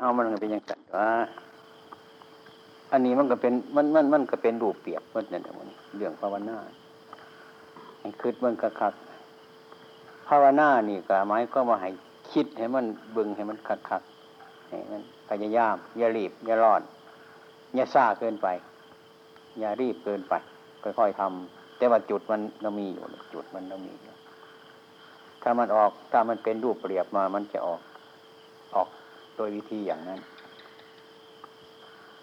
เอามันก็เป็นอย่างนั้นว่าอันนี้มันก็เป็นมันก็เป็นรูปเปรียบเมื่อนั่นแหละมันเรื่องภาวนาให้คิดเบิ่งคักๆภาวนานี่ก็หมายความว่าให้คิดให้มันเบิ่งให้มันคักๆให้มันพยายามอย่ารีบอย่าร้อนอย่าซ่าเกินไปอย่ารีบเกินไปค่อยๆทำแต่ว่าจุดมันเรามีอยู่จุดมันเรามีอยู่ถ้ามันออกถ้ามันเป็นรูปเปรียบมามันจะออกโดยวิธีอย่างนั้น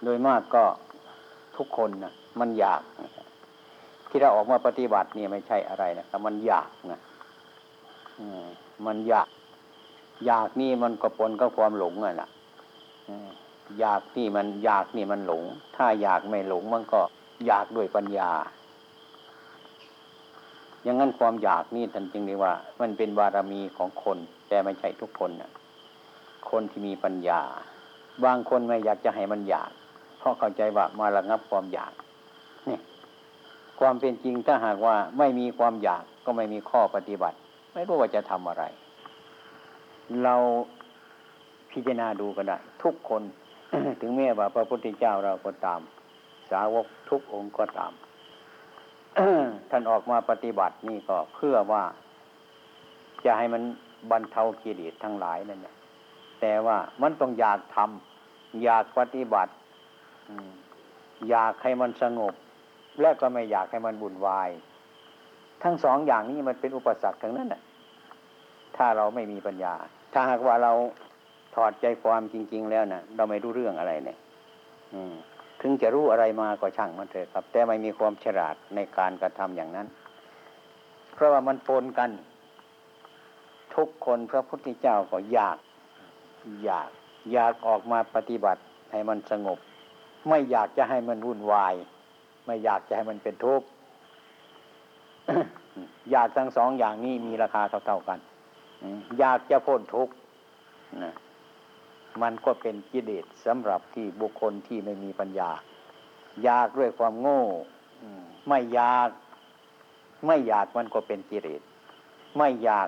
โดยมากก็ทุกคนนะมันอยากที่เราออกมาปฏิบัติเนี่ยไม่ใช่อะไรนะแต่มันอยากนะมันอยากนี่มันก็ปนกับความหลงอ่ะนะอยากนี่มันหลงถ้าอยากไม่หลงมันก็อยากด้วยปัญญาอย่างนั้นความอยากนี่ท่านจึงเรียกว่ามันเป็นบารมีของคนแต่ไม่ใช่ทุกคนนะคนที่มีปัญญาบางคนไม่อยากจะให้มันอยากเพราะเข้าใจว่ามาระงับความอยากนี่ความเป็นจริงถ้าหากว่าไม่มีความอยากก็ไม่มีข้อปฏิบัติไม่รู้ว่าจะทำอะไรเราพิจารณาดูกันได้ทุกคน ถึงแม้ว่าพระพุทธเจ้าเราก็ตามสาวกทุกองค์ก็ตาม ท่านออกมาปฏิบัตินี่ก็เพื่อว่าจะให้มันบรรเทากิเลสทั้งหลายนั่นแหละแต่ว่ามันต้องอยากทำอยากปฏิบัติอยากให้มันสงบและก็ไม่อยากให้มันวุ่นวายทั้งสองอย่างนี้มันเป็นอุปสรรคทั้งนั้นน่ะถ้าเราไม่มีปัญญาถ้าหากว่าเราถอดใจความจริงๆแล้วนะเราไม่รู้เรื่องอะไรเนี่ยถึงจะรู้อะไรมาก็ช่างมันเถอะครับแต่ไม่มีความฉลาดในการกระทำอย่างนั้นเพราะว่ามันปนกันทุกคนพระพุทธเจ้าก็อยากออกมาปฏิบัติให้มันสงบไม่อยากจะให้มันวุ่นวายไม่อยากจะให้มันเป็นทุกข์ อยากทั้งสองอย่างนี้มีราคาเท่าๆกันอยากจะพ้นทุกข์นะมันก็เป็นกิเลสสำหรับที่บุคคลที่ไม่มีปัญญาอยากด้วยความโง่ไม่อยากมันก็เป็นกิเลสไม่อยาก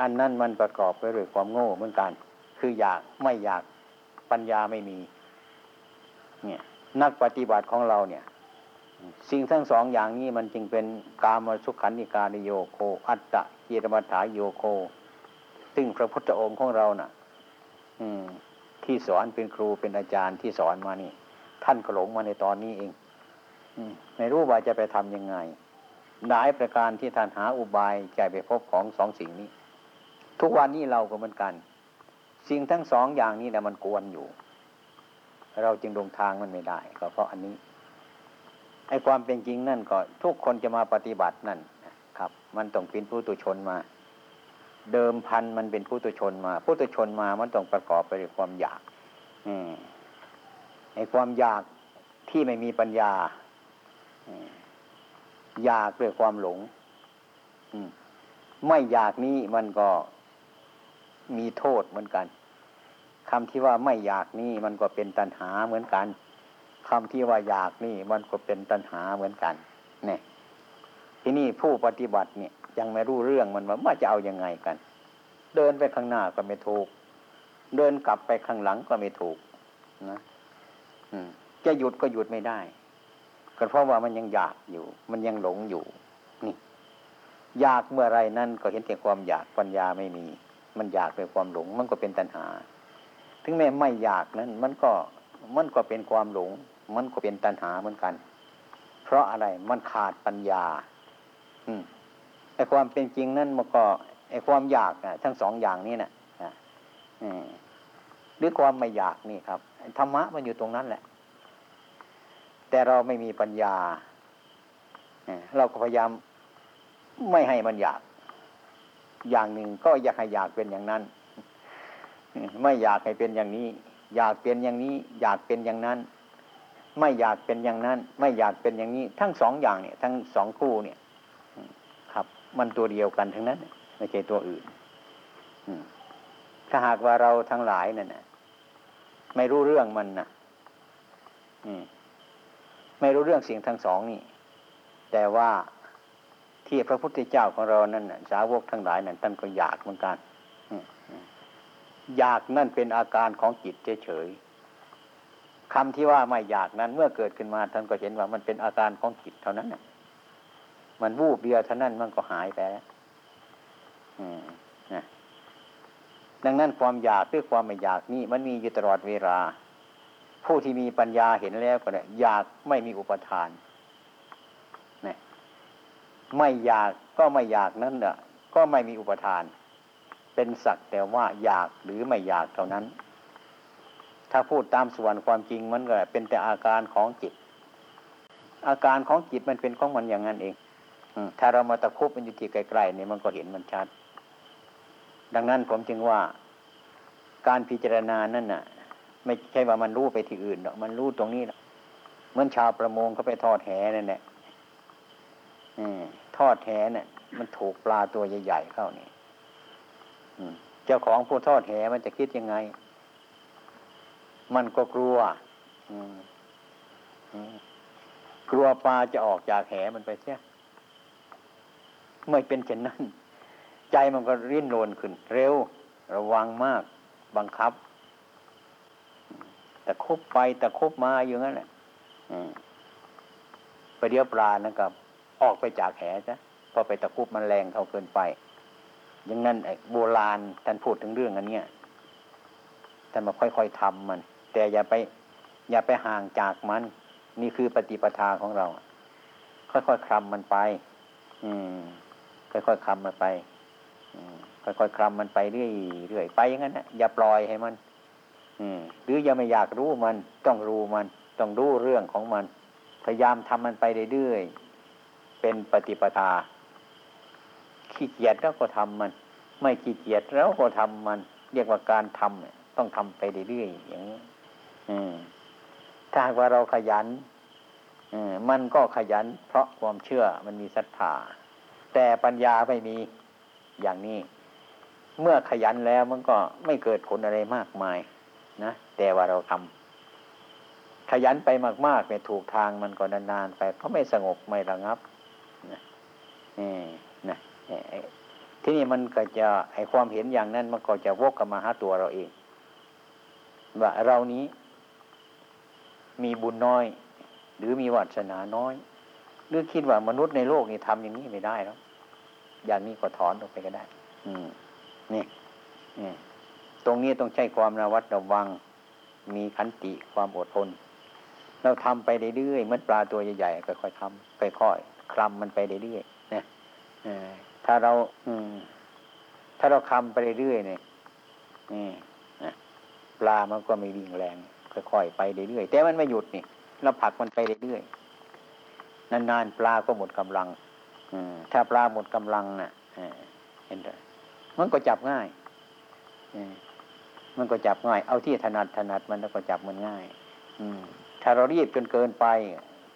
อันนั้นมันประกอบไปด้วยความโง่เหมือนกันคืออยากไม่อยากปัญญาไม่มีเนี่ยนักปฏิบัติของเราเนี่ยสิ่งทั้งสองอย่างนี้มันจึงเป็นกามสุขันธิกานิโยโคอัตตะกิรมัฏฐายโยโคซึ่งพระพุทธองค์ของเราน่ะที่สอนเป็นครูเป็นอาจารย์ที่สอนมานี่ท่านก็หลงมาในตอนนี้เองไม่รู้ว่าจะไปทำยังไงหลายประการที่ท่านหาอุบายใจไปพบของสองสิ่งนี้ทุกวันนี้เราก็เหมือนกันสิ่งทั้งสองอย่างนี้แหละมันกวนอยู่เราจึงลงทางมันไม่ได้ก็เพราะอันนี้ไอ้ความเป็นจริงนั่นก็ทุกคนจะมาปฏิบัตินั่นครับมันต้องเป็นผู้ตุชนมาเดิมพันมันเป็นผู้ตุชนมาผู้ตุชนมามันต้องประกอบไปด้วยความอยากไอ้ความอยากที่ไม่มีปัญญาอยากด้วยความหลงไม่อยากนี้มันก็มีโทษเหมือนกันคำที่ว่าไม่อยากนี่มันก็เป็นตัณหาเหมือนกันคำที่ว่าอยากนี่มันก็เป็นตัณหาเหมือนกันเนี่ยที่นี่ผู้ปฏิบัติเนี่ยยังไม่รู้เรื่องมันว่าจะเอายังไงกันเดินไปข้างหน้าก็ไม่ถูกเดินกลับไปข้างหลังก็ไม่ถูกนะจะหยุดก็หยุดไม่ได้ก็เพราะว่ามันยังอยากอยู่มันยังหลงอยู่นี่อยากเมื่อไรนั่นก็เห็นแต่ความอยากปัญญาไม่มีมันอยากด้วยความหลงมันก็เป็นตัณหาถึงแม้ไม่อยากนั้นมันก็เป็นความหลงมันก็เป็นตัณหาเหมือนกันเพราะอะไรมันขาดปัญญาไอ้ความเป็นจริงนั้นมันก็ไอ้ความอยากนะทั้งสองอย่างนี้นะหรือความไม่อยากนี่ครับธรรมะมันอยู่ตรงนั้นแหละแต่เราไม่มีปัญญาเราก็พยายามไม่ให้มันอยากอย่างหนึ่งก็อยากให้อยากเป็นอย่างนั้นไม่อยากให้เป็นอย่างนี้อยากเป็นอย่างนี้อยากเป็นอย่างนั้นไม่อยากเป็นอย่างนั้นไม่อยากเป็นอย่างนี้ทั้งสองอย่างเนี่ยทั้งสองคู่เนี่ยครับมันตัวเดียวกันทั้งนั้นไม่ใช่ตัวอื่นถ้าหากว่าเราทั้งหลายนั่นน่ะไม่รู้เรื่องมันน่ะไม่รู้เรื่องสิ่งทั้งสองนี่แต่ว่าที่พระพุทธเจ้าของเรานั่นน่ะสาวกทั้งหลายนั่นท่านก็อยากเหมือนกัน อยากนั่นเป็นอาการของจิตเฉยๆคำที่ว่าไม่อยากนั้นเมื่อเกิดขึ้นมาท่านก็เห็นว่ามันเป็นอาการของจิตเท่านั้นมันวูบเดียวเท่านั้นมันก็หายไปแล้วดังนั้นความอยากด้วยความไม่อยากนี่มันมีอยู่ตลอดเวลาผู้ที่มีปัญญาเห็นแล้วก็เนี่ยอยากไม่มีอุปทานนะไม่อยากก็ไม่อยากนั้นน่ะก็ไม่มีอุปทานเป็นสักแต่ว่าอยากหรือไม่อยากเท่านั้นถ้าพูดตามส่วนความจริงมันก็เป็นแต่อาการของจิตอาการของจิตมันเป็นของมันอย่างนั้นเองถ้าเรามาตะคุบมันอยู่ที่ไกลๆนี่มันก็เห็นมันชัดดังนั้นผมจึงว่าการพิจารณานั่นน่ะไม่ใช่ว่ามันรู้ไปที่อื่นหรอกมันรู้ตรงนี้แหละเหมือนชาวประมงเขาไปทอดแหนั่นแหละทอดแหเนี่ยมันถูกปลาตัวใหญ่ๆเข้านี่เจ้าของผู้ทอดแหมันจะคิดยังไงมันก็กลัวกลัวปลาจะออกจากแหมันไปเสียไม่เป็นเช่นนั้นใจมันก็ริ้นรนขึ้นเร็วระวังมากบังคับแต่คบไปแต่คบมาอยู่งั้นแหละไปเดี๋ยวปลานะครับออกไปจากแหซะพอไปตะคุบมันแรงเขาเกินไปอย่างนั้นไอ้โบราณท่านพูดถึงเรื่องอันเนี้ยท่านมาค่อยๆทำมันแต่อย่าไปห่างจากมันนี่คือปฏิปทาของเราค่อยๆคลำมันไปค่อยๆคลำมันไปค่อยๆคลำมันไปเรื่อยๆไปอย่างนั้นนะอย่าปล่อยให้มันหรืออย่าไม่อยากรู้มันต้องรู้มันต้องรู้เรื่องของมันพยายามทำมันไปเรื่อยๆเป็นปฏิปทาขี้เกียจแล้วก็ทำมันไม่ขี้เกียจแล้วก็ทำมันเรียกว่าการทำต้องทำไปเรื่อยๆอย่างนี้ถ้าว่าเราขยันมันก็ขยันเพราะความเชื่อมันมีศรัทธาแต่ปัญญาไม่มีอย่างนี้เมื่อขยันแล้วมันก็ไม่เกิดผลอะไรมากมายนะแต่ว่าเราทำขยันไปมากๆเนี่ยถูกทางมันก็นานๆไปเพราะไม่สงบไม่ระงับนะนะที่นี่มันก็จะไอความเห็นอย่างนั้นมันก็จะวกกลับมาหาตัวเราเองว่าเรานี้มีบุญน้อยหรือมีวาสนาน้อยหรือคิดว่ามนุษย์ในโลกนี่ทำอย่างนี้ไม่ได้แล้วอย่างนี้ก็ถอนออกไปก็ได้นี่ตรงนี้ต้องใช้ความระวัดระวังมีขันติความอดทนเราทำไปเรื่อยๆมันปลาตัวใหญ่ๆค่อยๆทำค่อยๆคลำมันไปเรื่อยๆนะถ้าเราคลำไปเรื่อยๆเนี่ยปลามันก็ไม่วิ่งแรงค่อยๆไปเรื่อยๆแต่มันไม่หยุดนี่เราผลักมันไปเรื่อยๆนานๆปลาก็หมดกำลังถ้าปลาหมดกำลังน่ะเห็นไหมมันก็จับง่ายมันก็จับง่ายเอาที่ถนัดมันแล้วก็จับมันง่ายถ้าเรารีบจนเกินไป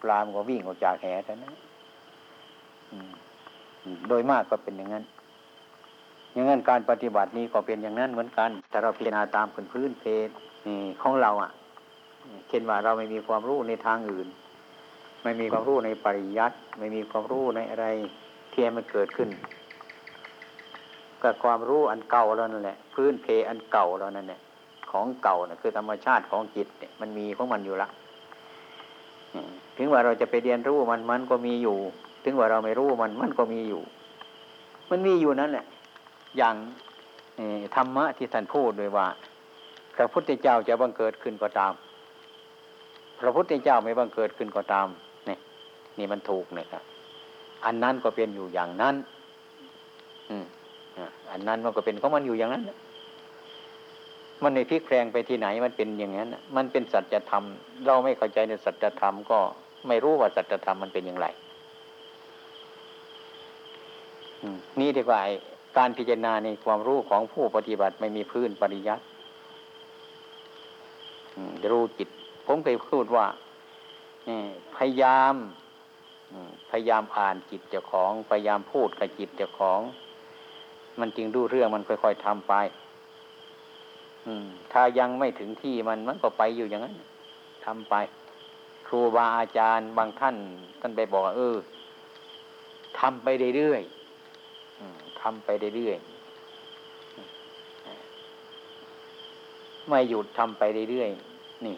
ปลามันก็วิ่งออกจากแหท่านั้นโดยมากก็เป็นอย่างนั้นการปฏิบัตินี้ก็เป็นอย่างนั้นเหมือนกันแต่เราพิจารณาตามพื้นเพของเราอ่ะเช่นว่าเราไม่มีความรู้ในทางอื่นไม่มีความรู้ในปริยัติไม่มีความรู้ในอะไรที่มันเกิดขึ้นกับความรู้อันเก่าเรานั่นแหละพื้นเพอันเก่าเรานั่นแหละของเก่าน่ะคือธรรมชาติของจิตเนี่ยมันมีของมันอยู่ละถึงว่าเราจะไปเรียนรู้มันก็มีอยู่ถึงว่าเราไม่รู้มันก็มีอยู่มันมีอยู่นั่นแหละอย่างธรรมะที่ท่านพูดโดยว่าพระพุทธเจ้าจะบังเกิดขึ้นก็ตามพระพุทธเจ้าไม่บังเกิดขึ้นก็ตามนี่มันถูกนะครับอันนั้นก็เป็นอยู่อย่างนั้นอันนั้นมันก็เป็นของมันอยู่อย่างนั้นมันในพลิกแพลงไปที่ไหนมันเป็นอย่างนั้นมันเป็นสัจธรรมเราไม่เข้าใจในสัจธรรมก็ไม่รู้ว่าสัจธรรมมันเป็นอย่างไรนี่ดีกว่าการพิจารณาในความรู้ของผู้ปฏิบัติไม่มีพื้นปริยัติรู้จิตผมเคยพูดว่าพยายามอ่านจิตเจ้าของพยายามพูดกับจิตเจ้าของมันจึงดูเรื่องมันค่อยๆทำไปถ้ายังไม่ถึงที่มันก็ไปอยู่อย่างนั้นทำไปครูบาอาจารย์บางท่านไปบอกทำไปเรื่อยๆทำไปเรื่อยๆ ไม่หยุดทำไปเรื่อยๆนี่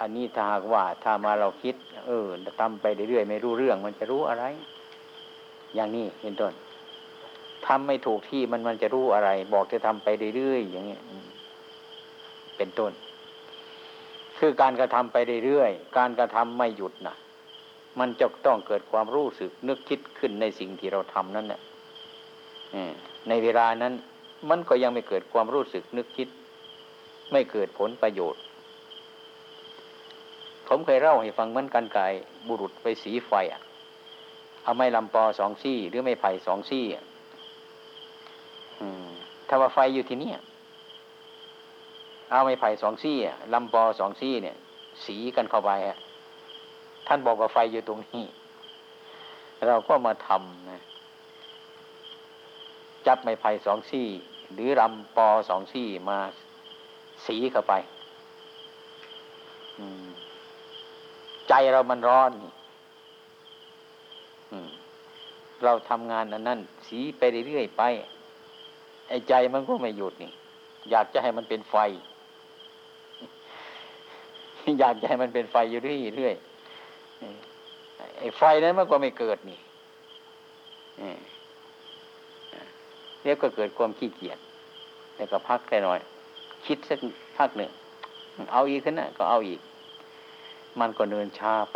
อันนี้ถ้าหากว่าถ้ามาเราคิดทำไปเรื่อยๆไม่รู้เรื่องมันจะรู้อะไรอย่างนี้เป็นต้นทำไม่ถูกที่มันจะรู้อะไรบอกจะทำไปเรื่อยๆอย่างนี้เป็นต้นคือการกระทำไปเรื่อยๆการกระทำไม่หยุดนะมันจะต้องเกิดความรู้สึกนึกคิดขึ้นในสิ่งที่เราทำนั้นเนี่ยในเวลานั้นมันก็ยังไม่เกิดความรู้สึกนึกคิดไม่เกิดผลประโยชน์ผมเคยเล่าให้ฟังเหมือนกันไก่บุรุษไปสีไฟเอาไม้ลำปอสองซี่หรือไม้ไผ่สองซี่ถ้าว่าไฟอยู่ที่นี่เอาไม้ไผ่สองซี่ลำปอสองซี่เนี่ยสีกันเข้าไปท่านบอกว่าไฟอยู่ตรงนี้เราก็มาทำนะจับไม้ไผ่สองซี่หรือลำปอสองซี่มาสีเข้าไปใจเรามันร้อนเราทำงานอันนั้นสีไปเรื่อยๆไปไอ้ใจมันก็ไม่หยุดนี่อยากจะให้มันเป็นไฟอยากจะให้มันเป็นไฟอยู่เรื่อยๆไอ้ไฟนั้นมันก็ไม่เกิดนี่เรียกก็เกิดความขี้เกียจแล้วก็พักแค่น้อยคิดสักพักหนึ่งเอาอีกขึ้นนะก็เอาอีกมันก็เนินช้าไ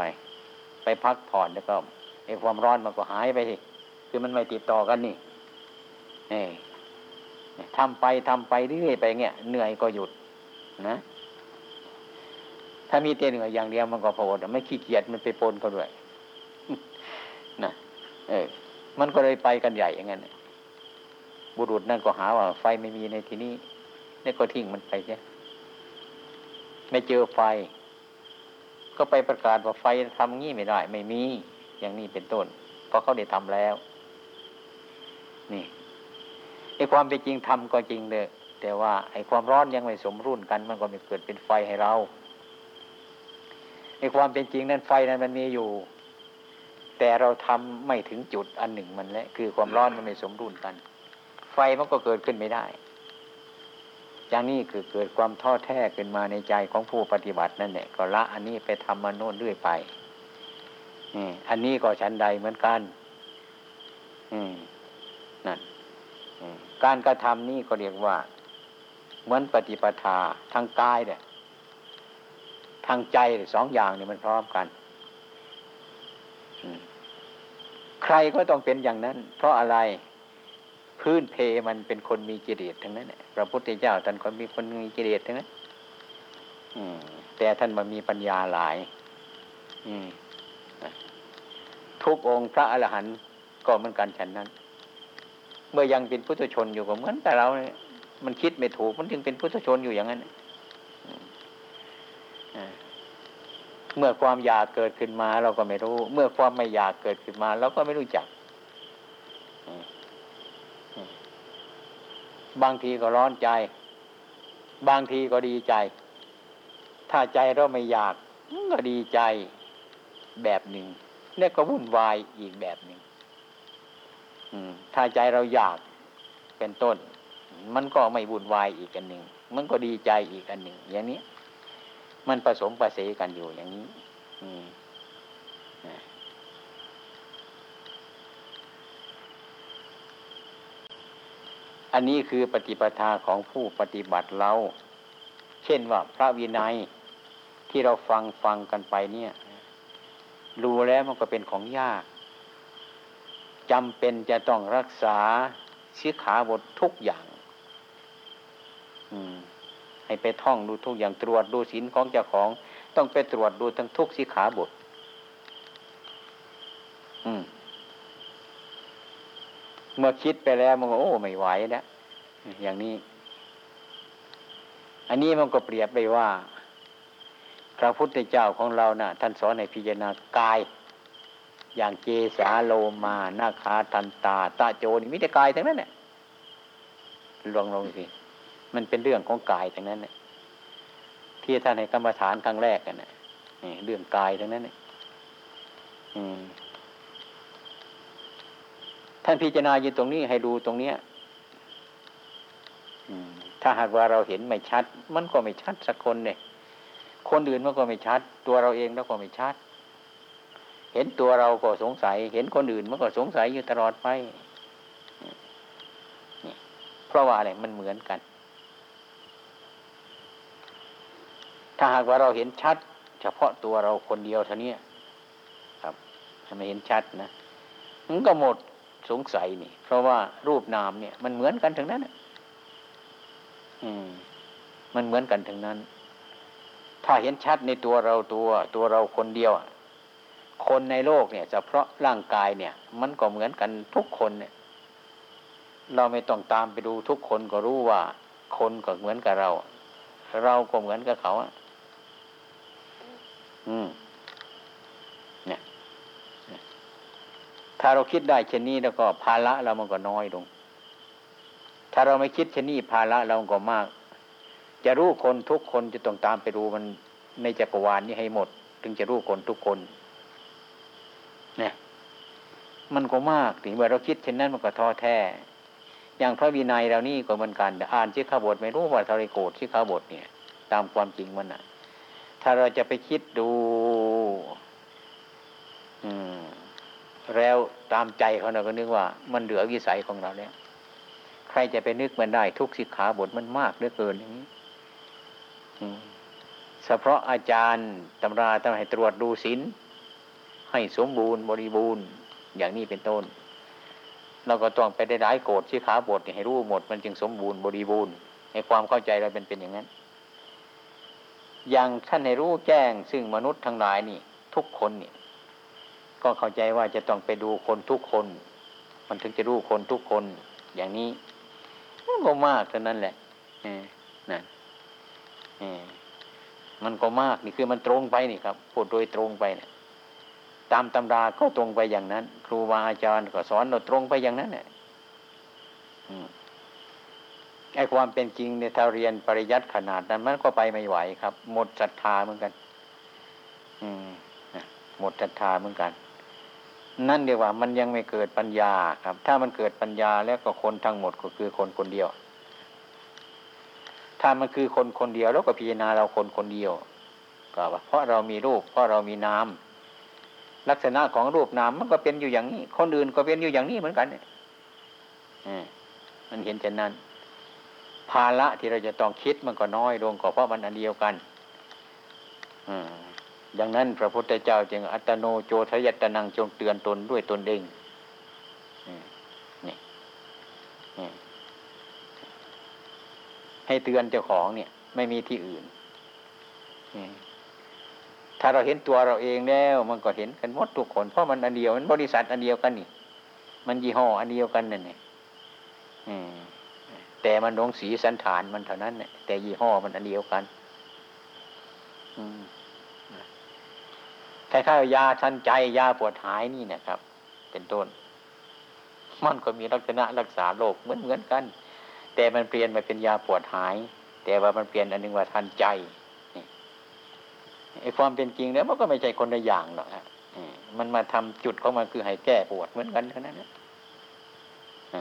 ปพักผ่อนแล้วก็ไอ้ความร้อนมันก็หายไปสิคือมันไม่ติดต่อกันนี่ทำไปเรื่อยไปเงี้ยเหนื่อยก็หยุดนะถ้ามีแต่เหนื่อยอย่างเดียวมันก็พอแต่ไม่ขี้เกียจมันไปปนกันด้วยนะมันก็เลยไปกันใหญ่อย่างนั้นบุรุษนั่นก็หาว่าไฟไม่มีในที่นี้นี่ก็ทิ้งมันไปใช่ไม่เจอไฟก็ไปประกาศว่าไฟทำงี้ไม่ได้ไม่มีอย่างนี้เป็นต้นเพราะเขาได้ทำแล้วนี่ไอ้ความเป็นจริงทำก็จริงเลยแต่ว่าไอ้ความร้อนยังไม่สมรุ่นกันมันก็ไม่เกิดเป็นไฟให้เราไอ้ความเป็นจริงนั้นไฟนั้นมันมีอยู่แต่เราทำไม่ถึงจุดอันหนึ่งมันแหละคือความร้อนมันไม่สมรุ่นกันไฟมันก็เกิดขึ้นไม่ได้อย่างนี้คือเกิดความท้อแท้ขึ้นมาในใจของผู้ปฏิบัตินั่นแหละก็ละอันนี้ไปทำมันโน่นเรื่อยไปอันนี้ก็ชั้นใดเหมือนกันนั่นการกระทำนี่ก็เรียกว่าเหมือนปฏิปทาทางกายเนี่ยทางใจสองอย่างเนี่ยมันพร้อมกันใครก็ต้องเป็นอย่างนั้นเพราะอะไรพื้นเพมันเป็นคนมีกิเลสทั้งนั้นพระพุทธเจ้าท่านก็มีคนมีกิเลสทั้งนั้นแต่ท่านมามีปัญญาหลายทุกองค์พระอรหันต์ก็เหมือนกันฉันนั้นเมื่อยังเป็นพุทธชนอยู่ก็เหมือนแต่เราเนี่ยมันคิดไม่ถูกมันจึงเป็นพุทธชนอยู่อย่างนั้นเมื่อความอยากเกิดขึ้นมาเราก็ไม่รู้เมื่อความไม่อยากเกิดขึ้นมาเราก็ไม่รู้จักบางทีก็ร้อนใจบางทีก็ดีใจถ้าใจเราไม่อยากก็ดีใจแบบหนึ่งแล้วก็วุ่นวายอีกแบบหนึ่งถ้าใจเราอยากเป็นต้นมันก็ไม่วุ่นวายอีกอันหนึ่งมันก็ดีใจอีกอันหนึ่งอย่างนี้มันผสมประเสกันอยู่อย่างนี้อันนี้คือปฏิปทาของผู้ปฏิบัติเราเช่นว่าพระวินัยที่เราฟังกันไปเนี่ยรู้แล้วมันก็เป็นของยากจำเป็นจะต้องรักษาสิกขาบททุกอย่างให้ไปท่องดูทุกอย่างตรวจดูศีลของเจ้าของต้องไปตรวจดูทั้งทุกสิกขาบทเมื่อคิดไปแล้วมันก็โอ้ไม่ไหวนะอย่างนี้อันนี้มันก็เปรียบไปว่าพระพุทธเจ้าของเรานะท่านสอนให้พิจารณากายอย่างเกสาโลมานาคาทันตาตาโจนี่มิตรกายทั้งนั้นแหละลองสิมันเป็นเรื่องของกายทั้งนั้นเนี่ยที่ท่านให้กรรมฐานครั้งแรกกันนะนี่เรื่องกายทั้งนั้นเนี่ยท่านพิจารณาอยู่ตรงนี้ให้ดูตรงเนี้ย ถ้าหากว่าเราเห็นไม่ชัดมันก็ไม่ชัดสักคนเนี่ยคนอื่นมันก็ไม่ชัดตัวเราเองเราก็ไม่ชัดเห็นตัวเราก็สงสัยเห็นคนอื่นมันก็สงสัยอยู่ตลอดไปเพราะว่าอะไรมันเหมือนกันถ้าหากว่าเราเห็นชัดเฉพาะตัวเราคนเดียวเท่านี้ครับถ้าไม่เห็นชัดนะมันก็หมดสงสัยนี่เพราะว่ารูปนามเนี่ยมันเหมือนกันทั้งนั้นมันเหมือนกันทั้งนั้นถ้าเห็นชัดในตัวเราตัวเราคนเดียวคนในโลกเนี่ยเฉพาะร่างกายเนี่ยมันก็เหมือนกันทุกคนเนี่ยเราไม่ต้องตามไปดูทุกคนก็รู้ว่าคนก็เหมือนกับเราเราก็เหมือนกับเขาเนี่ยถ้าเราคิดได้เช่นนี้แล้วก็ภาระเรามันก็น้อยลงถ้าเราไม่คิดเช่นนี้ภาระเราก็มากจะรู้คนทุกคนจะต้องตามไปดูมันในจักรวาลนี้ให้หมดถึงจะรู้คนทุกคนเนี่ยมันก็มากถึงเมื่อเราคิดเช่นนั้นมันก็ท้อแท้อย่างพระวินัยเรานี่ก็เหมือนกันอ่านสิกขาบทไม่รู้ว่าเท่าไรโกรธสิกขาบทเนี่ยตามความจริงมันน่ะถ้าเราจะไปคิดดูแล้วตามใจเขาเราก็นึกว่ามันเหลือวิสัยของเราแล้วใครจะไปนึกมันได้ทุกสิกขาบทมันมากเหลือเกินอย่างนี้เฉพาะอาจารย์ตำราทำให้ตรวจดูศีลให้สมบูรณ์บริบูรณ์อย่างนี้เป็นต้นเราก็ต้องไปได้หลายโกดสิกขาบทให้รู้หมดมันจึงสมบูรณ์บริบูรณ์ในความเข้าใจเราเป็นอย่างนั้นอย่างท่านให้รู้แจ้งซึ่งมนุษย์ทั้งหลายนี่ทุกคนนี่ก็เข้าใจว่าจะต้องไปดูคนทุกคนมันถึงจะรู้คนทุกคนอย่างนี้ก็มากเท่านั้นแหละนั่นมันก็มากนี่คือมันตรงไปนี่ครับพูดโดยตรงไปเนี่ยตามตำราก็ตรงไปอย่างนั้นครูบาอาจารย์ก็สอนเราตรงไปอย่างนั้นเนี่ยไอ้ความเป็นจริงในถ้าเรียนปริยัติขนาดนั้นมันก็ไปไม่ไหวครับหมดศรัทธาเหมือนกันหมดศรัทธาเหมือนกันนั่นเดียวว่ามันยังไม่เกิดปัญญาครับถ้ามันเกิดปัญญาแล้วก็คนทั้งหมดก็คือคนคนเดียวถ้ามันคือคนคนเดียวแล้วก็พิจารณาเราคนคนเดียวก็ว่าเพราะเรามีรูปเพราะเรามีนามลักษณะของรูปนามมันก็เป็นอยู่อย่างนี้คนอื่นก็เป็นอยู่อย่างนี้เหมือนกันเนี่ยมันเห็นเช่นนั้นภาระที่เราจะต้องคิดมันก็น้อยลงก็เพราะมันอันเดียวกันดังนั้นพระพุทธเจ้าจึงอัตโนโจทยัตตนังจงเตือนตนด้วยตนเองนี่ให้เตือนเจ้าของเนี่ยไม่มีที่อื่นถ้าเราเห็นตัวเราเองแล้วมันก็เห็นกันหมดทุกคนเพราะมันอันเดียวมันบริษัทอันเดียวกันนี่มันยี่ห้ออันเดียวกันนั่นแหละแต่มันลงสีสันฐานมันเท่านั้นแหละแต่ยี่ห้อมันอันเดียวกันคล้ายๆยาทันใจยาปวดหายนี่นะครับเป็นต้นมันก็มีลักษณะรักษาโรคเหมือนกันแต่มันเปลี่ยนมาเป็นยาปวดหายแต่ว่ามันเปลี่ยนอันนึงว่าทันใจไอ้ความเป็นจริงแล้วมันก็ไม่ใช่คนละอย่างหรอกฮะมันมาทำจุดของมันคือให้แก้ปวดเหมือนกันเท่านั้นนะ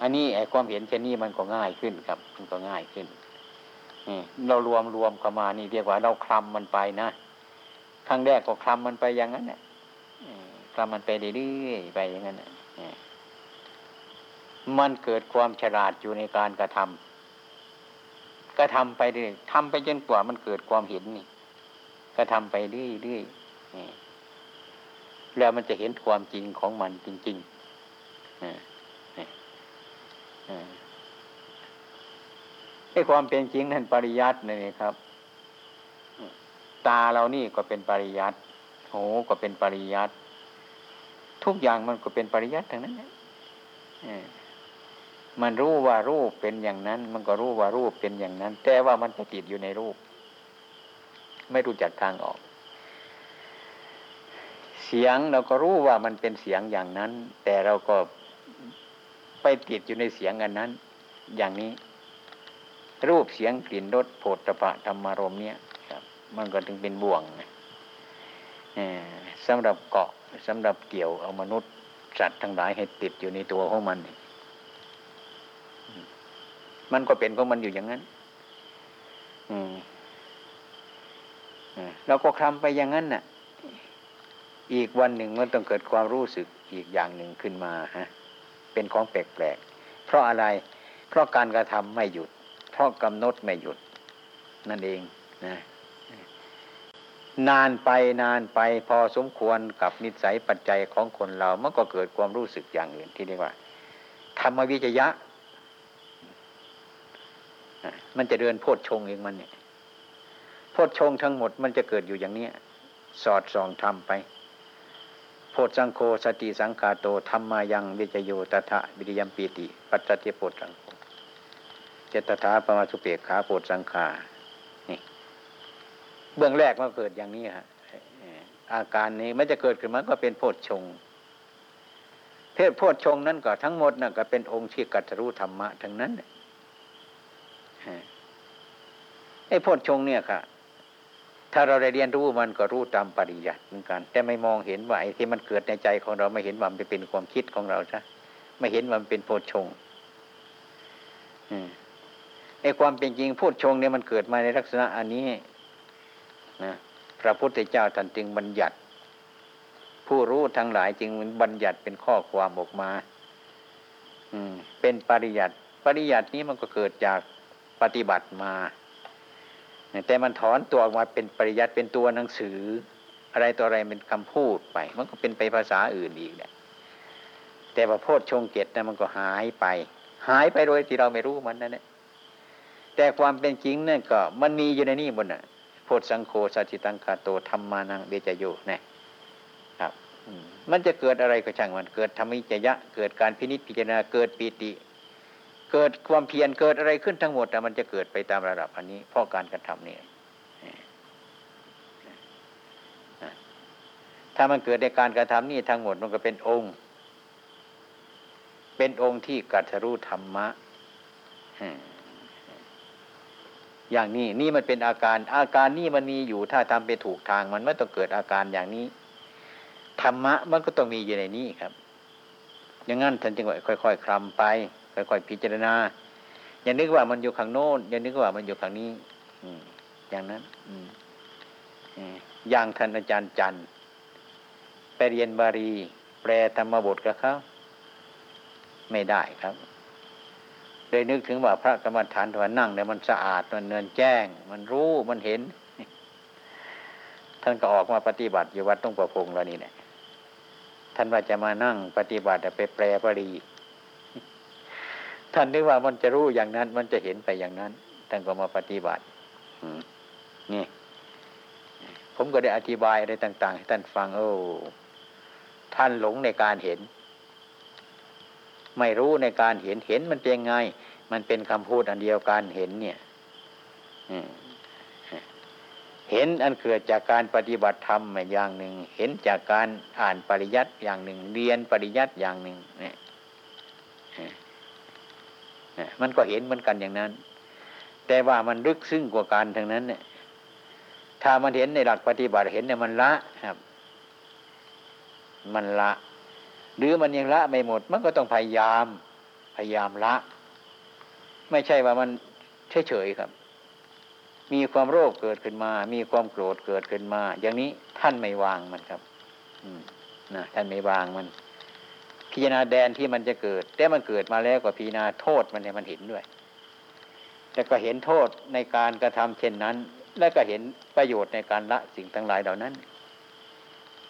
อันนี้ไอ้ความเห็นเช่นนี้มันก็ง่ายขึ้นครับมันก็ง่ายขึ้นเรารวมเข้ามานี่เรียกว่าเราคลำมันไปนะครั้งแรกก็คลำมันไปอย่างนั้นน่ะคลำมันไปเรื่อยๆไปอย่างนั้นน่ะมันเกิดความฉลาดอยู่ในการกระทำก็ทำไปเรื่อยทำไปจนกว่ามันเกิดความเห็นนี่ก็ทำไปเรื่อยๆแล้วมันจะเห็นความจริงของมันจริงๆไอ้ความเป็นจริงนั่นปริยัตินี่ครับตาเรานี่ก็เป็นปริยัติหูก็เป็นปริยัติทุกอย่างมันก็เป็นปริยัติทั้งนั้นมันรู้ว่ารูปเป็นอย่างนั้นมันก็รู้ว่ารูปเป็นอย่างนั้นแต่ว่ามันไปติดอยู่ในรูปไม่รู้จักทางออกเสียงเราก็รู้ว่ามันเป็นเสียงอย่างนั้นแต่เราก็ไปติดอยู่ในเสียงอันนั้นอย่างนี้รูปเสียงกลิ่นรสโผฏฐัพพะธรรมารมณ์เนี่ยมันก็ถึงเป็นบ่วงสำหรับเกาะสำหรับเกี่ยวเอามนุษย์สัตว์ทั้งหลายให้ติดอยู่ในตัวของมัน มันก็เป็นของมันอยู่อย่างนั้นแล้วก็คลำไปอย่างนั้นน่ะอีกวันหนึ่งมันต้องเกิดความรู้สึกอีกอย่างหนึ่งขึ้นมาฮะเป็นของแปลกๆเพราะอะไรเพราะการกระทำไม่หยุดเพราะกำหนดไม่หยุดนั่นเองนะนานไปนานไปพอสมควรกับนิสัยปัจจัยของคนเรามันก็เกิดความรู้สึกอย่างอื่นที่เรียกว่าธรรมวิจยะมันจะเดินโพชฌงค์เองมันเนี่ยโพชฌงค์ทั้งหมดมันจะเกิดอยู่อย่างนี้สอดส่องธรรมไปโพชฌังโฆสติสังฆาโตธัมมายังวิจโยตถะวิริยัมปีติปัจจัตติโพชฌังโฆเจตถาปมาสุเปกขาโพชฌังฆานี่เบื้องแรกมันเกิดอย่างนี้ฮะอาการนี้มันจะเกิดขึ้นมันก็เป็นโพชฌงค์เทศโพชฌงค์นั้นก็ทั้งหมดน่ะก็เป็นองค์ที่กัตถรู้ธรรมะทั้งนั้นไอ้โพชฌงค์เนี่ยค่ะถ้าเราได้เรียนรู้มันก็รู้ตามปริยัติเหมือนกันแต่ไม่มองเห็นว่าไอ้ที่มันเกิดในใจของเราไม่เห็นว่ามันเป็นความคิดของเราซะไม่เห็นว่ามันเป็นโพชฌงค์ไอ้ความเป็นจริงโพชฌงค์เนี่ยมันเกิดมาในลักษณะอันนี้นะพระพุทธเจ้าท่านจึงบัญญัติผู้รู้ทั้งหลายจึงบัญญัติเป็นข้อความออกมาเป็นปริยัติปริยัตินี้มันก็เกิดจากปฏิบัติมาแต่มันถอนตัวออกมาเป็นปริยัติเป็นตัวหนังสืออะไรตัวอะไรเป็นคำพูดไปมันก็เป็นไปภาษาอื่นอีกแหละแต่ว่าโพชฌงค์ 7นะมันก็หายไปโดยที่เราไม่รู้มันนั่นแหละแต่ความเป็นจริงนั่นก็มันมีอยู่ในนี่บนน่ะโพชสังโฆสัจจิตังคาโตธัมมานังเวจโยนะครับมันจะเกิดอะไรก็ช่างมันเกิดธรรมิจยะเกิดการพินิจพิจารณาเกิดปีติเกิดความเพียรเกิดอะไรขึ้นทั้งหมดแต่มันจะเกิดไปตามระดับอันนี้เพราะการกระทำนี่ถ้ามันเกิดในการกระทำนี่ทั้งหมดมันก็เป็นองค์ที่กัตถรู้ธรรมะอย่างนี้นี่มันเป็นอาการนี่มันมีอยู่ถ้าทำไปถูกทางมันไม่ต้องเกิดอาการอย่างนี้ธรรมะมันก็ต้องมีอยู่ในนี้ครับอย่างนั้นท่านจึงว่าค่อยๆคลำไปค่อยๆพิจารณาอย่านึกว่ามันอยู่ข้างโน้นอย่านึกว่ามันอยู่ข้างนี้อย่างนั้นอย่างท่านอาจารย์จันทร์ไปเรียนบาลีแปลธรรมบทกับเขาไม่ได้ครับเลยนึกถึงว่าพระกรรมฐานตัวนั่งเนี่ยมันสะอาดมันเนืองแจ้งมันรู้มันเห็นท่านก็ออกมาปฏิบัติอยู่วัดหนองประพงแล้วนี่แหละท่านว่าจะมานั่งปฏิบัติไปแปลบาลีท่านนึกว่ามันจะรู้อย่างนั้นมันจะเห็นไปอย่างนั้นท่านก็มาปฏิบัตินี่ผมก็ได้อธิบายอะไรต่างๆให้ท่านฟังโอ้ท่านหลงในการเห็นไม่รู้ในการเห็นมันเป็นไงมันเป็นคำพูดอันเดียวกันเห็นเนี่ยเห็นอันเกิดจากการปฏิบัติธรรมอย่างหนึ่งเห็นจากการอ่านปริยัติอย่างหนึ่งเรียนปริยัติอย่างหนึ่งเนี่ยมันก็เห็นเหมือนกันอย่างนั้นแต่ว่ามันลึกซึ้งกว่าการทั้งนั้นเนี่ยถ้ามันเห็นในหลักปฏิบัติเห็นเนี่ยมันละครับมันละหรือมันยังละไม่หมดมันก็ต้องพยายามละไม่ใช่ว่ามันเฉยๆครับมีความโรคเกิดขึ้นมามีความโกรธเกิดขึ้นมาอย่างนี้ท่านไม่วางมันครับนะท่านไม่วางมันพิจารณาแดนที่มันจะเกิดแต่มันเกิดมาแล้วกว่าพิจารณาโทษมันเนี่ยมันเห็นด้วยแต่ก็เห็นโทษในการกระทำเช่นนั้นและก็เห็นประโยชน์ในการละสิ่งทั้งหลายเหล่านั้น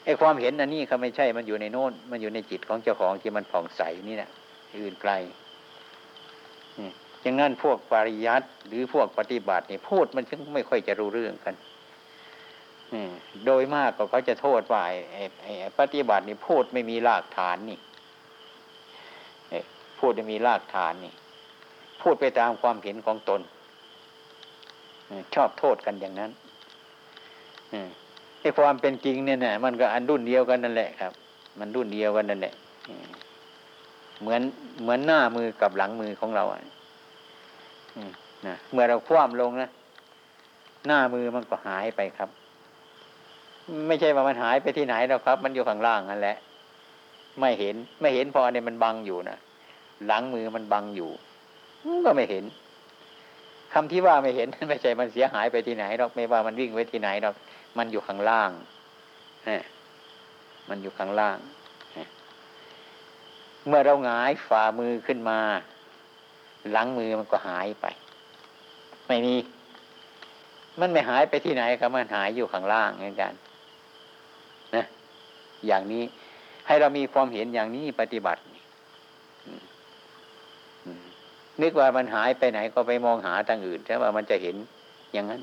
ไอ้ความเห็นอันนี้เขาไม่ใช่มันอยู่ในโน้นมันอยู่ในจิตของเจ้าของที่มันผ่องใสนี่แหละอื่นไกลอย่างนั้นพวกปริยัติหรือพวกปฏิบัตินี่พูดมันถึงไม่ค่อยจะรู้เรื่องกันโดยมากก็เขาจะโทษว่าไอ้ปฏิบัตินี่พูดไม่มีรากฐานนี่พูดไม่มีรากฐานนี่พูดไปตามความเห็นของตนชอบโทษกันอย่างนั้นไอ้ความเป็นจริงเนี่ยนะมันก็อันรุ่นเดียวกันนั่นแหละครับมันรุ่นเดียวกันนั่นแหละเหมือนหน้ามือกับหลังมือของเราอ่ะนะเมื่อเราคว่ำลงนะหน้ามือมันก็หายไปครับไม่ใช่ว่ามันหายไปที่ไหนแล้วครับมันอยู่ข้างล่างนั่นแหละไม่เห็นพอเนี่ยมันบังอยู่นะหลังมือมันบังอยู่ก็ไม่เห็น คำที่ว่าไม่เห็นไม่ใช่มันเสียหายไปที่ไหนหรอกไม่ว่ามันวิ่งไปที่ไหนหรอกมันอยู่ข้างล่างนี่มันอยู่ข้างล่างเมื่อเราหงายฝ่ามือขึ้นมาหลังมือมันก็หายไปไม่มีมันไม่หายไปที่ไหนครับมันหายอยู่ข้างล่างเหมือนกันนะอย่างนี้ให้เรามีความเห็นอย่างนี้ปฏิบัตินึกว่ามันหายไปไหนก็ไปมองหาทางอื่นแต่ว่ามันจะเห็นอย่างนั้น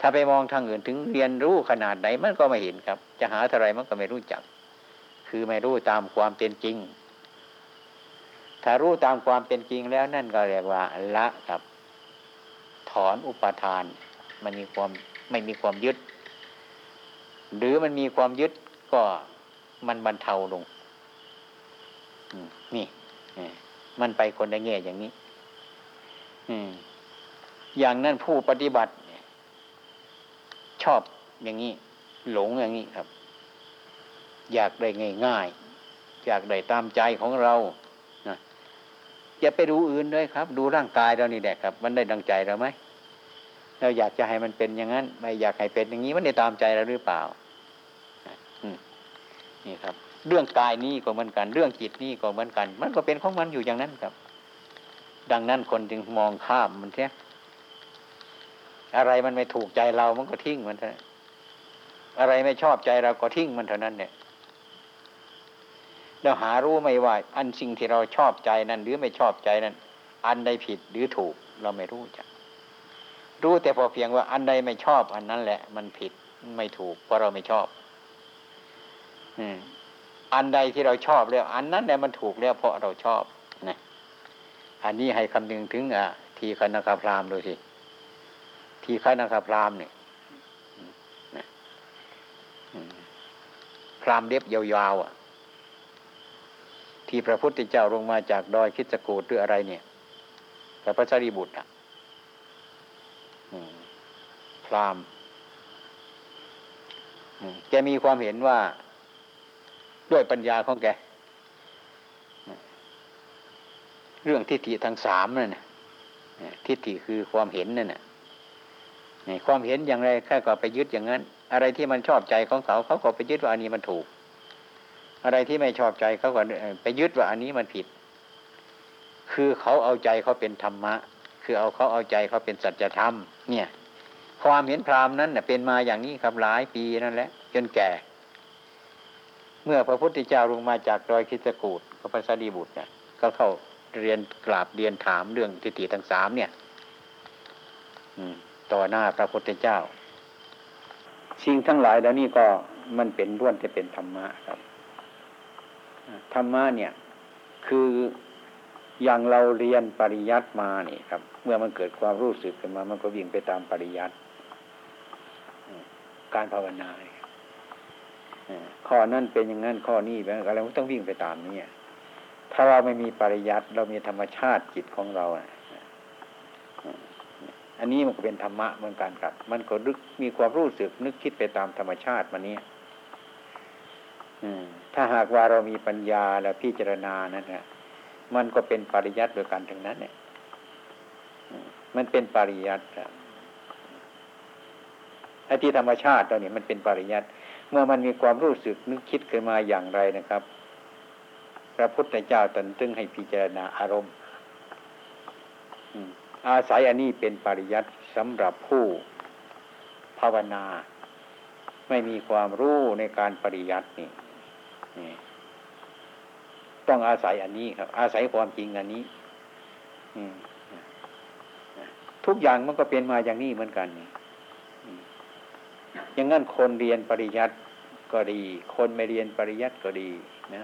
ถ้าไปมองทางอื่นถึงเรียนรู้ขนาดไหนมันก็ไม่เห็นครับจะหาเท่าไรมันก็ไม่รู้จักคือไม่รู้ตามความเป็นจริงถ้ารู้ตามความเป็นจริงแล้วนั่นก็เรียกว่าละครับถอนอุปาทานมันมีความไม่มีความยึดหรือมันมีความยึดก็มันบรรเทาลงนี่มันไปคนละแง่อย่างนี้อย่างนั้นผู้ปฏิบัติชอบอย่างนี้หลงอย่างนี้ครับอยากได้ง่ายๆอยากได้ตามใจของเรานะอย่าไปดูอื่นด้วยครับดูร่างกายเรานี่แหละครับมันได้ดังใจเราไหมเราอยากจะให้มันเป็นอย่างนั้นไม่อยากให้เป็นอย่างนี้มันได้ตามใจเราหรือเปล่านี่ครับเรื่องกายนี่ก็เหมือนกันเรื่องจิตนี่ก็เหมือนกันมันก็เป็นของมันอยู่อย่างนั้นครับดังนั้นคนจึงมองข้ามมันเสียอะไรมันไม่ถูกใจเรามันก็ทิ้งมันเถอะอะไรไม่ชอบใจเราก็ทิ้งมันเท่านั้นเนี่ยเราหารู้ไม่ว่าอันสิ่งที่เราชอบใจนั้นหรือไม่ชอบใจนั้นอันใดผิดหรือถูกเราไม่รู้จักรู้แต่พอเพียงว่าอันใดไม่ชอบอันนั้นแหละมันผิดไม่ถูกเพราะเราไม่ชอบอันใดที่เราชอบแล้วอันนั้นแหละมันถูกแล้วเพราะเราชอบนะอันนี้ให้คำนึงถึงทีฆนาคพราหมณ์ดูสิทีฆนาคพราหมณ์เนี่ยพราหมณ์เล็บยาวๆที่พระพุทธเจ้าลงมาจากดอยคิชกูฏหรืออะไรเนี่ยพระสารีบุตรพราหมณ์แกมีความเห็นว่าด้วยปัญญาของแกเรื่องทิฏฐิทั้งสามนั่นนะทิฏฐิคือความเห็นนั่นนะความเห็นอย่างไรแค่ก็ไปยึดอย่างนั้นอะไรที่มันชอบใจของเขาเขาก็ไปยึดว่าอันนี้มันถูกอะไรที่ไม่ชอบใจเขาก็ไปยึดว่าอันนี้มันผิดคือเขาเอาใจเขาเป็นธรรมะคือเขาเอาใจเขาเป็นสัจธรรมเนี่ยความเห็นพราหมณ์นั้นเป็นมาอย่างนี้ครับหลายปีนั่นแหละจนแก่เมื่อพระพุทธเจ้าลงมาจากดอยคิชกูฏพระสารีบุตรเนี่ยก็เข้าเรียนกราบเรียนถามเรื่องทิฏฐิทั้งสามเนี่ยต่อหน้าพระพุทธเจ้าสิ่งทั้งหลายแล้วนี่ก็มันเป็นล้วนจะเป็นธรรมะครับธรรมะเนี่ยคืออย่างเราเรียนปริยัติมานี่ครับเมื่อมันเกิดความรู้สึกขึ้นมามันก็วิ่งไปตามปริยัติการภาวนาข้อนั่นเป็นอย่างนั้นข้อนี้เป็นอะไรมันต้องวิ่งไปตามนี้ถ้าเราไม่มีปริยัติเรามีธรรมชาติจิตของเราอันนี้มันก็เป็นธรรมะเหมือนกันครับมันก็นึกมีความรู้สึกนึกคิดไปตามธรรมชาติมันนี้ถ้าหากว่าเรามีปัญญาและพิจารณานั่นฮะมันก็เป็นปริยัติด้วยกันทั้งนั้นเนี่ยมันเป็นปริยัติครับไอ้ที่ธรรมชาติเราเนี่ยมันเป็นปริยัติเมื่อมันมีความรู้สึกนึกคิดขึ้นมาอย่างไรนะครับพระพุทธเจ้าตรัสถึงให้พิจารณาอารมณ์อาศัยอันนี้เป็นปริยัติสำหรับผู้ภาวนาไม่มีความรู้ในการปริยัตินี่ต้องอาศัยอันนี้ครับอาศัยความจริงอันนี้ทุกอย่างมันก็เป็นมาอย่างนี้เหมือนกันอย่างนั้นคนเรียนปริยัติก็ดีคนไม่เรียนปริยัติก็ดีนะ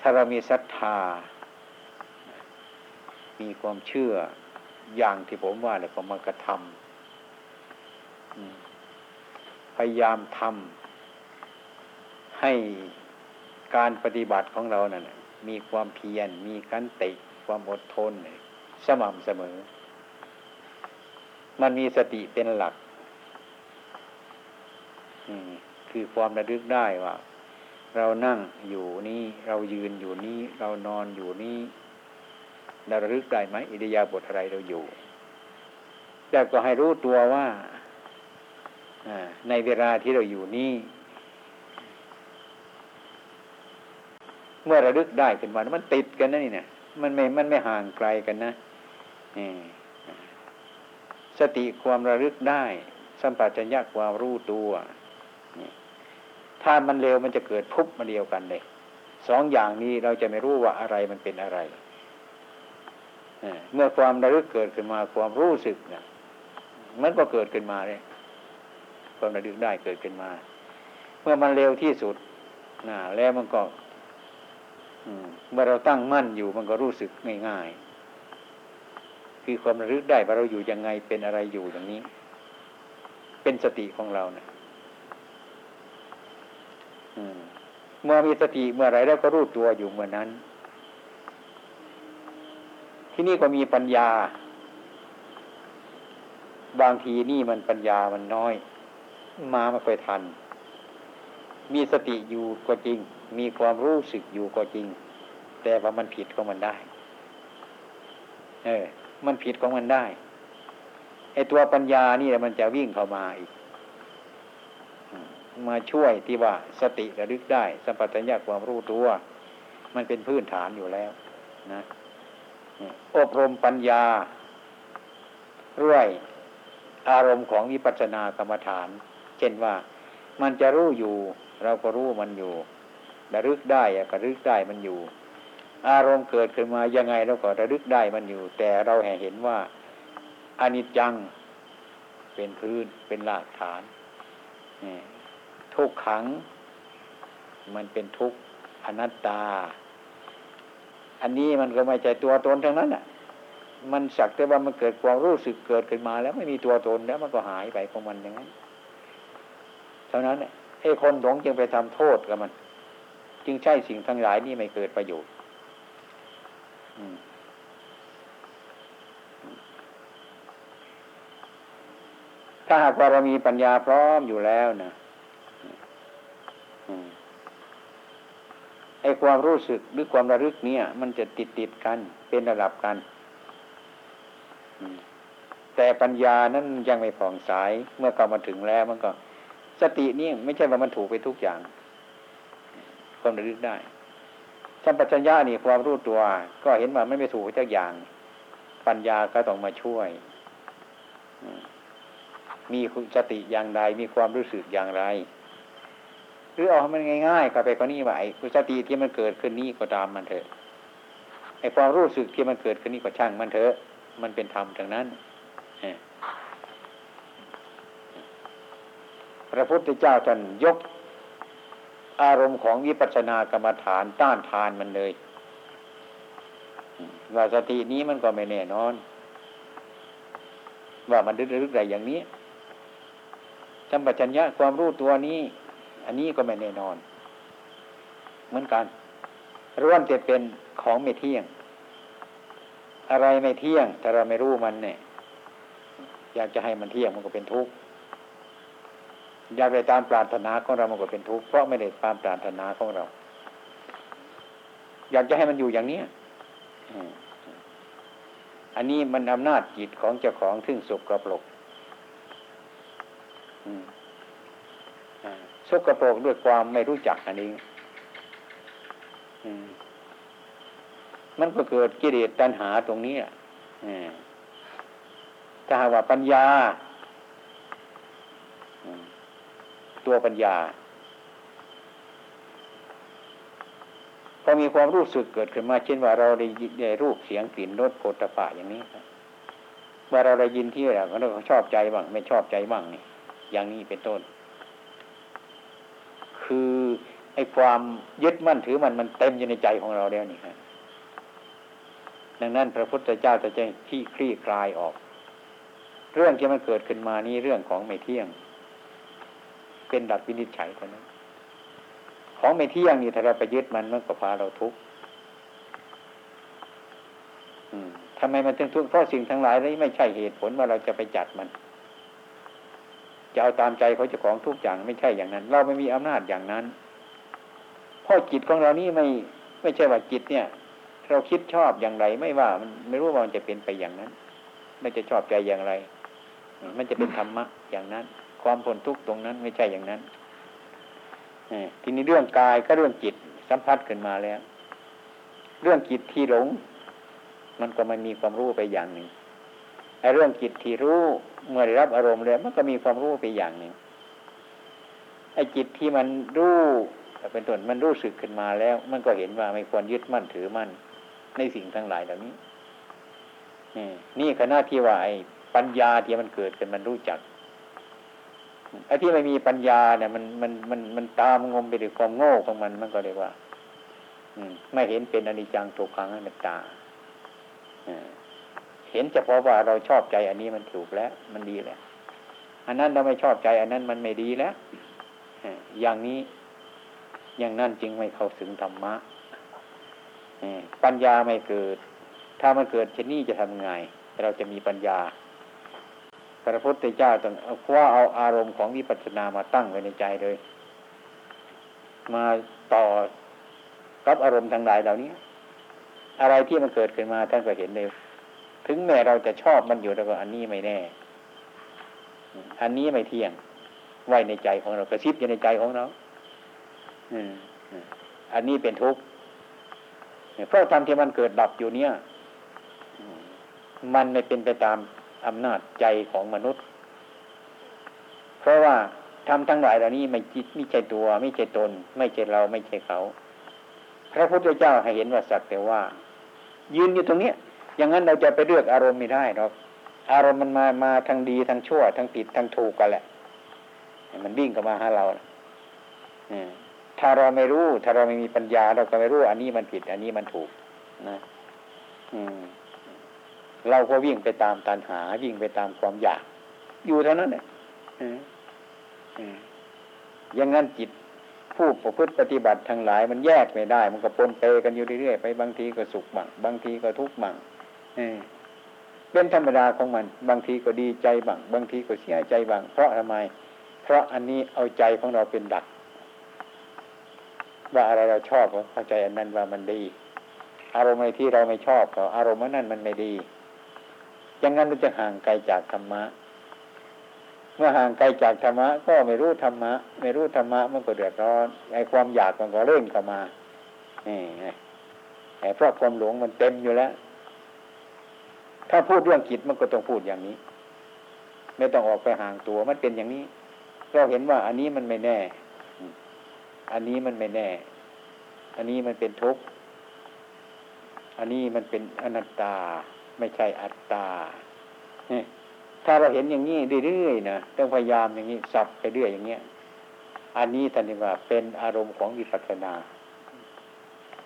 ถ้าเรามีศรัทธามีความเชื่ออย่างที่ผมว่าแล้วก็มากระทำพยายามทำให้การปฏิบัติของเรานั่นมีความเพียรมีขันติความอดทนสม่ำเสมอมันมีสติเป็นหลักคือความระลึกได้ว่าเรานั่งอยู่นี่เรายืนอยู่นี่เรานอนอยู่นี่ระลึกได้ไหมอิริยาบถอะไรเราอยู่ แต่ก็ให้รู้ตัวว่าในเวลาที่เราอยู่นี้เมื่อระลึกได้ขึ้นมามันติดกันนะนี่เนี่ยมันไม่ห่างไกลกันนะสติความระลึกได้สัมปชัญญะความรู้ตัวถ้ามันเร็วมันจะเกิดพุบมาเดียวกันเลยสองอย่างนี้เราจะไม่รู้ว่าอะไรมันเป็นอะไรเมื่อความระลึกเกิดขึ้นมาความรู้สึกเนี่ยมันก็เกิดขึ้นมาเลยความระลึกได้เกิดขึ้นมาเมื่อมันเร็วที่สุดแล้วมันก็เมื่อเราตั้งมั่นอยู่มันก็รู้สึกง่ายๆคือความระลึกได้ว่าเราอยู่ยังไงเป็นอะไรอยู่อย่างนี้เป็นสติของเรานะเมื่อมีสติเมื่อไรแล้วก็รู้ตัวอยู่เมื่อนั้นที่นี่ก็มีปัญญาบางทีนี่มันปัญญามันน้อยมาไม่ค่อยทันมีสติอยู่ก็จริงมีความรู้สึกอยู่ก็จริงแต่ว่ามันผิดของมันได้มันผิดของมันได้ไอ้ตัวปัญญานี่แหละมันจะวิ่งเข้ามาอีกมาช่วยที่ว่าสติระลึกได้สัมปชัญญะความรู้ตัวมันเป็นพื้นฐานอยู่แล้วนะอบรมปัญญาด้วยอารมณ์ของวิปัสสนากรรมฐานเช่นว่ามันจะรู้อยู่เราก็รู้มันอยู่ระลึกได้ก็ระลึกได้มันอยู่อารมณ์เกิดขึ้นมายังไงเราก็ระลึกได้มันอยู่แต่เราเห็นว่าอนิจจังเป็นพื้นเป็นรากฐานทุกขังมันเป็นทุกข์อนัตตาอันนี้มันก็ไม่ใช่ตัวตนทั้งนั้นน่ะมันสักแต่ว่ามันเกิดความรู้สึกเกิดขึ้นมาแล้วไม่มีตัวตนแล้วมันก็หายไปของมันอย่างนั้นเท่านั้นไอ้คนหลงจึงไปทำโทษกับมันจึงใช่สิ่งทั้งหลายนี่ไม่เกิดประโยชน์ถ้าหากว่าเรามีปัญญาพร้อมอยู่แล้วนะไอ้ความรู้สึกหรือความระลึกเนี่ยมันจะติดกันเป็นระดับกันแต่ปัญญานั้นยังไม่ผ่องใสเมื่อเข้ามาถึงแล้วมันก็สตินี่ไม่ใช่ว่ามันถูกไปทุกอย่างความระลึกได้สัมปชัญญะนี่ความรู้ตัวก็เห็นว่ามันไม่ถูกทุกอย่างปัญญาก็ต้องมาช่วยมีสติอย่างไรมีความรู้สึกอย่างไรหรือเอาให้มันง่ายๆก็ไปก็นี่ว่าไอ้สติที่มันเกิดขึ้นนี่ก็ตามมันเถอะไอ้ความรู้สึกที่มันเกิดขึ้นนี่ก็ช่างมันเถอะมันเป็นธรรมทั้งนั้นพระพุทธเจ้าท่านยกอารมณ์ของวิปัสสนากรรมฐานต้านทานมันเลยว่าสตินี้มันก็ไม่แน่นอนว่ามันลึกๆใดอย่างนี้สัมปชัญญะความรู้ตัวนี้อันนี้ก็ไม่แน่นอนเหมือนกันร่วมจะเป็นของไม่เที่ยงอะไรไม่เที่ยงถ้าเราไม่รู้มันเนี่ยอยากจะให้มันเที่ยงมันก็เป็นทุกข์อยากไปตามปรารถนาของเรามันก็เป็นทุกข์เพราะไม่ได้ตามปรารถนาของเราอยากจะให้มันอยู่อย่างนี้อันนี้มันอำนาจจิตของเจ้าของซึ่งสกปรกสกปรกด้วยความไม่รู้จักอันนี้มันก็เกิดกิเลสตัณหาตรงนี้ถ้าหากว่าปัญญาตัวปัญญาพอมีความรู้สึกเกิดขึ้นมาเช่นว่าเราได้รูปเสียงกลิ่นรสโผฏฐัพพะอย่างนี้เมื่อเราได้ยินที่อะไรก็ชอบใจบ้างไม่ชอบใจบ้างนี่อย่างนี้เป็นต้นคือไอ้ความยึดมั่นถือมันเต็มอยู่ในใจของเราแล้วนี่ครับดังนั้นพระพุทธเจ้าจะขี้คลี่คลายออกเรื่องที่มันเกิดขึ้นมานี้เรื่องของไม่เที่ยงเป็นหลักวินิจฉัยเท่านั้นของไม่เที่ยงนี่ถ้าเราไปยึดมันก็พาเราทุกข์ทำไมมันถึงทุกข์เพราะสิ่งทั้งหลายนี้ไม่ใช่เหตุผลว่าเราจะไปจัดมันจะเอาตามใจเขาจะของทุกอย่างไม่ใช่อย่างนั้นเราไม่มีอำนาจอย่างนั้นเพราะจิตของเรานี่ไม่ใช่ว่าจิตเนี่ยเราคิดชอบอย่างไรไม่ว่ามันไม่รู้ว่ามันจะเป็นไปอย่างนั้นไม่จะชอบใจอย่างไร มันจะเป็นธรรมะอย่างนั้นความพ้นทุกข์ตรงนั้นไม่ใช่อย่างนั้นทีนี้เรื่องกายก็เรื่องจิตสัมผัสขึ้นมาแล้วเรื่องจิตที่หลงมันก็ไม่มีความรู้ไปอย่างหนึ่งไอ้เรื่องจิตที่รู้เมื่อได้รับอารมณ์แล้วมันก็มีความรู้ไปอย่างหนึ่งไอ้จิตที่มันรู้เป็นต้นมันรู้สึกขึ้นมาแล้วมันก็เห็นว่าไม่ควรยึดมั่นถือมั่นในสิ่งทั้งหลายเหล่านี้นี่คือหน้าที่ว่าไอ้ปัญญาที่มันเกิดขึ้นมันรู้จักไอ้ที่ไม่มีปัญญาเนี่ยมันตามงมไปด้วยความโง่ของมันก็เรียกว่าไม่เห็นเป็นอนิจจังทุกขังอนัตตาเห็นเฉพาะว่าเราชอบใจอันนี้มันถูกแล้วมันดีแล้วอันนั้นเราไม่ชอบใจอันนั้นมันไม่ดีแล้วอย่างนี้อย่างนั้นจึงไม่เข้าถึงธรรมะปัญญาไม่เกิดถ้ามันเกิดเช่นนี้จะทำไงเราจะมีปัญญาพระพุทธเจ้าต้องคว้าเอาอารมณ์ของวิปัสสนามาตั้งไว้ในใจเลยมาต่อกับอารมณ์ทั้งหลายเหล่านี้อะไรที่มันเกิดขึ้นมาท่านก็เห็นเลยถึงแม้เราจะชอบมันอยู่แล้วก็อันนี้ไม่แน่อันนี้ไม่เที่ยงไว้ในใจของเรากระซิบอยู่ในใจของเราอันนี้เป็นทุกข์เพราะธรรมที่มันเกิดดับอยู่เนี่ยมันไม่เป็นไปตามอำนาจใจของมนุษย์เพราะว่าธรรมทั้งหลายเหล่านี้ไม่ใช่ตัวไม่ใช่ตนไม่ใช่เราไม่ใช่เขาพระพุทธเจ้าให้เห็นว่าสักแต่ว่ายืนอยู่ตรงนี้อย่างนั้นเราจะไปเลือกอารมณ์ไม่ได้หรอกอารมณ์มันมาทางดีทางชั่วทางผิดทางถูกกันแหละมันวิ่งเข้ามาหาเราถ้าเราไม่รู้ถ้าเราไม่มีปัญญาเราก็ไม่รู้อันนี้มันผิดอันนี้มันถูกนะเราก็วิ่งไปตามตัณหาวิ่งไปตามความอยากอยู่เท่านั้นแหละอย่างนั้นจิตผู้ประพฤติปฏิบัติทั้งหลายมันแยกไม่ได้มันก็ปนเปกันอยู่เรื่อยๆไปบางทีก็สุขบ้างบางทีก็ทุกข์บ้างเป็นธรรมดาของมันบางทีก็ดีใจบ้างบางทีก็เสียใจบ้างเพราะทำไมเพราะอันนี้เอาใจของเราเป็นดักว่าอะไรเราชอบเราเข้าใจอันนั้นว่ามันดีอารมณ์อะไรที่เราไม่ชอบอารมณ์นั้นมันไม่ดีอย่างนั้นเราจะห่างไกลจากธรรมะเมื่อห่างไกลจากธรรมะก็ไม่รู้ธรรมะไม่รู้ธรรมะมันก็เดือดร้อนไอ้ความอยากมันก็เร่งเข้ามาไอ้เพราะความหลงมันเต็มอยู่แล้วถ้าพูดเรื่องจิตมันก็ต้องพูดอย่างนี้ไม่ต้องออกไปห่างตัวมันเป็นอย่างนี้เราเห็นว่าอันนี้มันไม่แน่อันนี้มันไม่แน่อันนี้มันเป็นทุกข์อันนี้มันเป็นอนัตตาไม่ใช่อัตตาถ้าเราเห็นอย่างนี้เรื่อยๆนะต้องพยายามอย่างนี้สับไปเรื่อยอย่างเงี้ยอันนี้ท่านเรียกว่าเป็นอารมณ์ของวิปัสสนา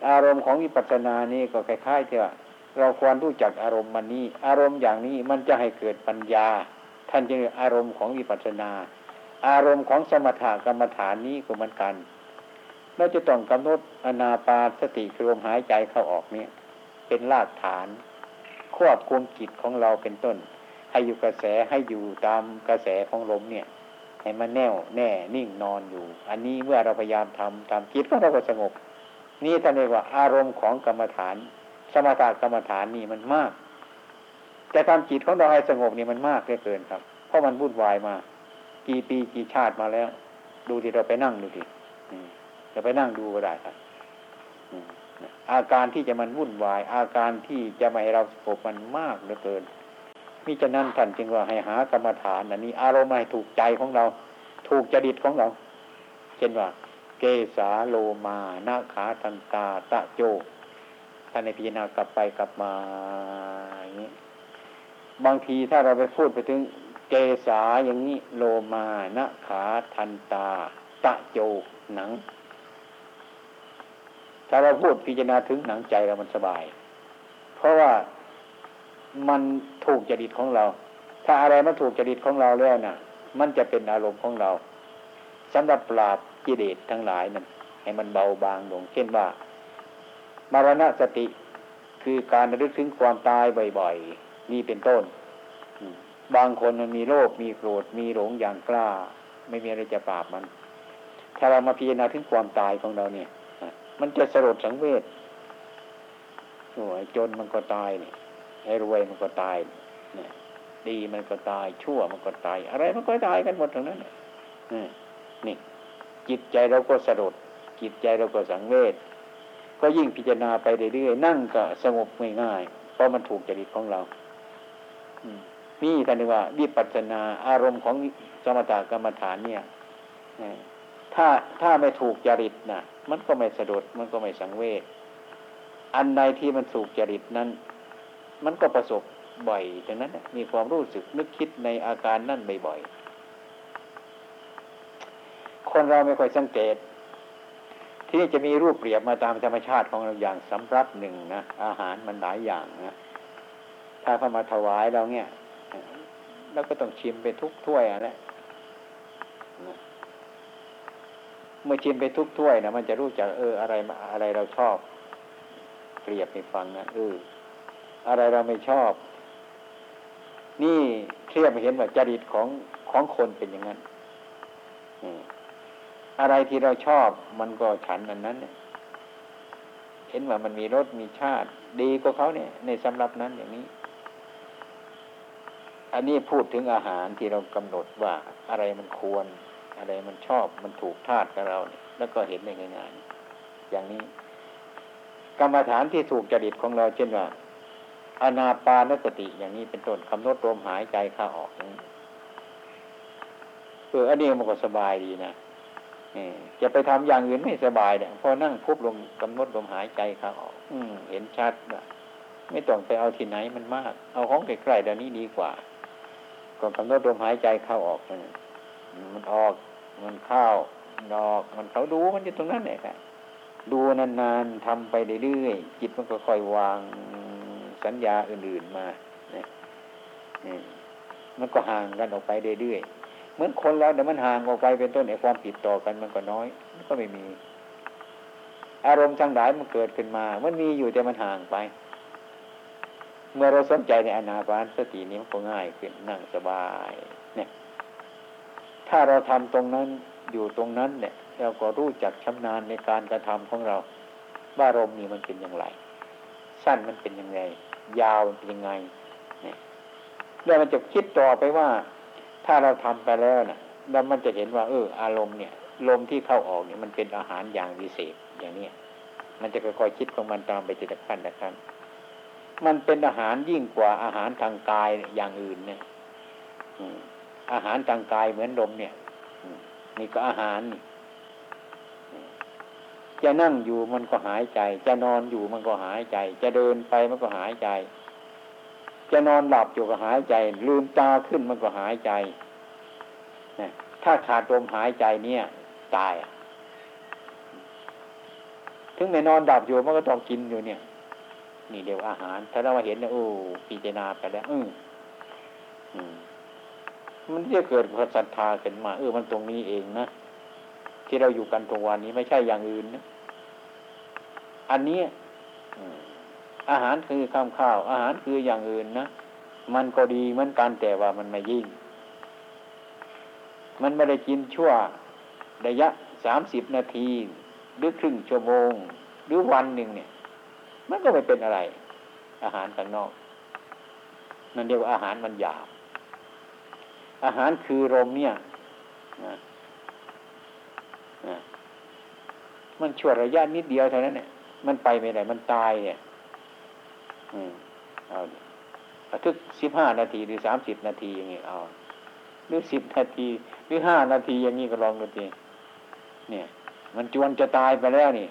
อารมณ์ของวิปัสสนานี่ก็คล้ายๆที่ว่าเราควรรู้จักอารมณ์มันนี้อารมณ์อย่างนี้มันจะให้เกิดปัญญาท่านจึงเรียกอารมณ์ของวิปัสสนาอารมณ์ของสมถกรรมฐานนี้ก็เหมือนกันเราจะต้องกำหนดอานาปานสติคือลมหายใจเข้าออกเนี่ยเป็นรากฐานควบคุมจิตของเราเป็นต้นให้อยู่กระแสให้อยู่ตามกระแสของลมเนี่ยให้มันแน่วแน่นิ่งนอนอยู่อันนี้เมื่อเราพยายามทำตามจิตของเราก็สงบนี่ท่านเรียกว่าอารมณ์ของกรรมฐานสมถะกรรมฐานนี่มันมากแต่ทำจิตของเราให้สงบนี่มันมากเหลือเกินครับเพราะมันวุ่นวายมากี่ปีกี่ชาติมาแล้วดูที่เราไปนั่งดูที่จะไปนั่งดูก็ได้ครับอาการที่จะมันวุ่นวายอาการที่จะมาให้เราสงบมันมากเหลือเกินมิฉะนั้นท่านจึงว่าให้หากรรมฐานอันนี้อารมณ์ให้ถูกใจของเราถูกจริตของเราเช่นว่าเกสาโลมานาขาทันตาตะโจท่านในพิจารณากลับไปกลับมาอย่างนี้บางทีถ้าเราไปพูดไปถึงเกสาอย่างนี้โลมานาขาทันตาตะโจหนังถ้าเราพูดพิจารณาถึงหนังใจเรามันสบายเพราะว่ามันถูกจริตของเราถ้าอะไรมันถูกจริตของเราแล้วน่ะมันจะเป็นอารมณ์ของเราสำหรับปราบกิเลสทั้งหลายนั้นให้มันเบาบางลงเช่นว่ามรณสติคือการระลึกถึงความตายบ่อยๆนี่เป็นต้นบางคนมันมีโรคมีโกรธมีหลงอย่างกล้าไม่มีอะไรจะปราบมันถ้าเรามาพิจารณาถึงความตายของเราเนี่ยมันจะสลดสังเวชโอ้ยจนมันก็ตายนี่ไอ้รวยมันก็ตาย ดีมันก็ตายชั่วมันก็ตายอะไรมันก็ตายกันหมดทั้งนั้นนี่จิตใจเราก็สะดุดจิตใจเราก็สังเวชก็ยิ่งพิจารณาไปเรื่อยๆนั่งก็สงบง่ายๆเพราะมันถูกจริตของเรานี่ท่านเรียกว่าวิปัสสนาอารมณ์ของสมถกรรมฐานเนี่ยถ้าไม่ถูกจริตนะมันก็ไม่สะดุดมันก็ไม่สังเวชอันใดที่มันถูกจริตนั้นมันก็ประสบบ่อยดังนั้นมีความรู้สึกนึกคิดในอาการนั่นบ่อยๆคนเราไม่ค่อยสังเกตที่จะมีรูปเปรียบมาตามธรรมชาติของเราอย่างสำรับหนึ่งนะอาหารมันหลายอย่างนะถ้าเข้ามาถวายเราเนี่ยเราก็ต้องชิมไปทุกถ้วยนะเมื่อชิมไปทุกถ้วยนะมันจะรู้จักอะไรเราชอบเปรียบให้ฟังนะอะไรเราไม่ชอบนี่เทียบมาเห็นว่าจริตของคนเป็นอย่างนั้นอะไรที่เราชอบมันก็ฉันอันนั้นเห็นว่ามันมีรสมีชาติดีกว่าเขาเนี่ยในสำหรับนั้นอย่างนี้อันนี้พูดถึงอาหารที่เรากำหนดว่าอะไรมันควรอะไรมันชอบมันถูกธาตุกับเราเนี่ยแล้วก็เห็นในงานอย่างนี้กรรมฐานที่ถูกจริตของเราเช่นว่าอานาปานสติอย่างนี้เป็นต้นกำหนดลมหายใจเข้าออกนี่อันนี้มันก็สบายดีนะจะไปทำอย่างอื่นไม่สบายเนี่ยพอนั่งพุบลงกำหนดลมหายใจเข้าออกเห็นชัดนะไม่ต้องไปเอาที่ไหนมันมากเอาของใกล้ๆเดี๋ยวนี้ดีกว่าก็กำหนดลมหายใจเข้าออกนะมันออกมันเข้ามันออกมันเขาดูมันอยู่ตรงนั้นแหละดูนานๆทำไปเรื่อยๆจิตมันก็ค่อยวางสัญญาอื่นๆมาเนี่ยมันก็ห่างกันออกไปเรื่อยๆเหมือนคนแล้วแต่มันห่างออกไปเป็นต้นไอ้ความติดต่อกันมันก็น้อยมันก็ไม่มีอารมณ์ทั้งหลายมันเกิดขึ้นมามันมีอยู่แต่มันห่างไปเมื่อเราสนใจในอานาปานสตินี้มันก็ง่ายขึ้นนั่งสบายเนี่ยถ้าเราทำตรงนั้นอยู่ตรงนั้นเนี่ยเราก็รู้จักชำนาญในการกระทำของเราว่าอารมณ์นี้มันเป็นอย่างไรสั้นมันเป็นยังไงยาวมันเป็นยังไงเนี่ยแล้วมันจะคิดต่อไปว่าถ้าเราทำไปแล้วนะแล้วมันจะเห็นว่าอารมณ์เนี่ยลมที่เข้าออกเนี่ยมันเป็นอาหารอย่างวิเศษอย่างนี้มันจะค่อยๆคิดของมันตามไปทีละขั้นละขั้นมันเป็นอาหารยิ่งกว่าอาหารทางกายอย่างอื่นเนี่ยอาหารทางกายเหมือนลมเนี่ยนี่ก็อาหารจะนั่งอยู่มันก็หายใจจะนอนอยู่มันก็หายใจจะเดินไปมันก็หายใจจะนอนหลับอยู่ก็หายใจลืมตาขึ้นมันก็หายใจนะถ้าขาดลมหายใจเนี่ยตายถึงแม้นอนหลับอยู่มันก็ต้องกินอยู่เนี่ยนี่เดี๋ยวอาหารถ้าเราเห็นเนี่ยพิจารณาไปแล้วมันจะเกิดความศรัทธาขึ้นมามันตรงนี้เองนะที่เราอยู่กันทุกวันนี้ไม่ใช่อย่างอื่นนะอันนี้อาหารคือข้าวอาหารคืออย่างอื่นนะมันก็ดีเหมือนกันแต่ว่ามันไม่ยิ่งมันไม่ได้กินชั่วระยะ30นาทีหรือครึ่งชั่วโมงหรือวันหนึ่งเนี่ยมันก็ไม่เป็นอะไรอาหารข้างนอกนั่นเรียกว่าอาหารมันหยาบอาหารคือลมเนี่ยนะมันชั่วระยะนิดเดียวเท่านั้นเนี่ยมันไปไม่ได้มันตายเนี่ยเอาทุก15นาทีหรือ30นาทีอย่างนี้เอาหรือ10นาทีหรือ5นาทีอย่างนี้ก็ลองดูสิเนี่ยมันจวนจะตายไปแล้วนี่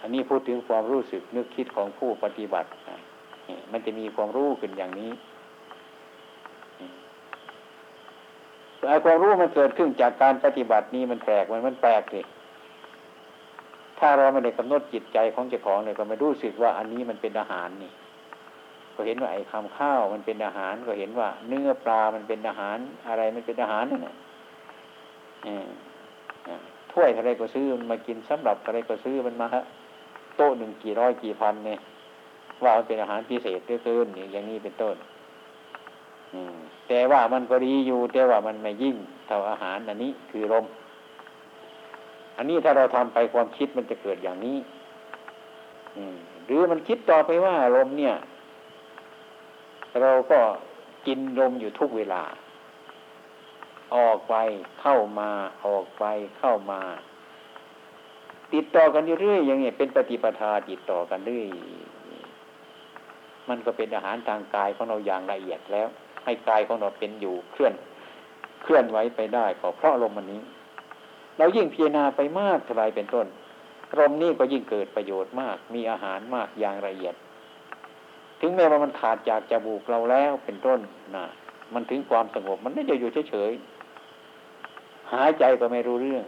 อันนี้พูดถึงความรู้สึกนึกคิดของผู้ปฏิบัติมันจะมีความรู้ขึ้นอย่างนี้ความรู้มันเกิดขึ้นจากการปฏิบัตินี้มันแปลกมันแปลกดิถ้าเราไม่ได้กำหนดจิตใจของเจ้าของเลยก็ไม่รู้สึกว่าอันนี้มันเป็นอาหารนี่ก็เห็นว่าไอ้ข้าวมันเป็นอาหารก็เห็นว่าเนื้อปลามันเป็นอาหารอะไรมันเป็นอาหารนั่นแหละถ้วยอะไรก็ซื้อมันมากินสำหรับอะไรก็ซื้อมันมาฮะโต๊ะหนึ่งกี่ร้อยกี่พันเนี่ยว่ามันเป็นอาหารพิเศษด้วยเกินอย่างนี้เป็นต้นแต่ว่ามันก็ดีอยู่แต่ว่ามันไม่ยิ่งเท่าอาหารอันนี้คือลมอันนี้ถ้าเราทำไปความคิดมันจะเกิดอย่างนี้หรือมันคิดต่อไปว่าลมเนี่ยเราก็ กินลมอยู่ทุกเวลาออกไปเข้ามาออกไปเข้ามาติดต่อกันเรื่อยๆอย่างเงี้ยเป็นปฏิปทาติดต่อกันเรื่อยมันก็เป็นอาหารทางกายของเราอย่างละเอียดแล้วให้กายของเราเป็นอยู่เคลื่อนไหวไปได้ก็เพราะลมอันนี้เรายิ่งพิจารณาไปมากเท่าไรเป็นต้นลมนี้ก็ยิ่งเกิดประโยชน์มากมีอาหารมากอย่างละเอียดถึงแม้ว่ามันขาดจากจมูกเราแล้วเป็นต้นนะมันถึงความสงบมันไม่ได้อยู่เฉยๆหายใจก็ไม่รู้เรื่อง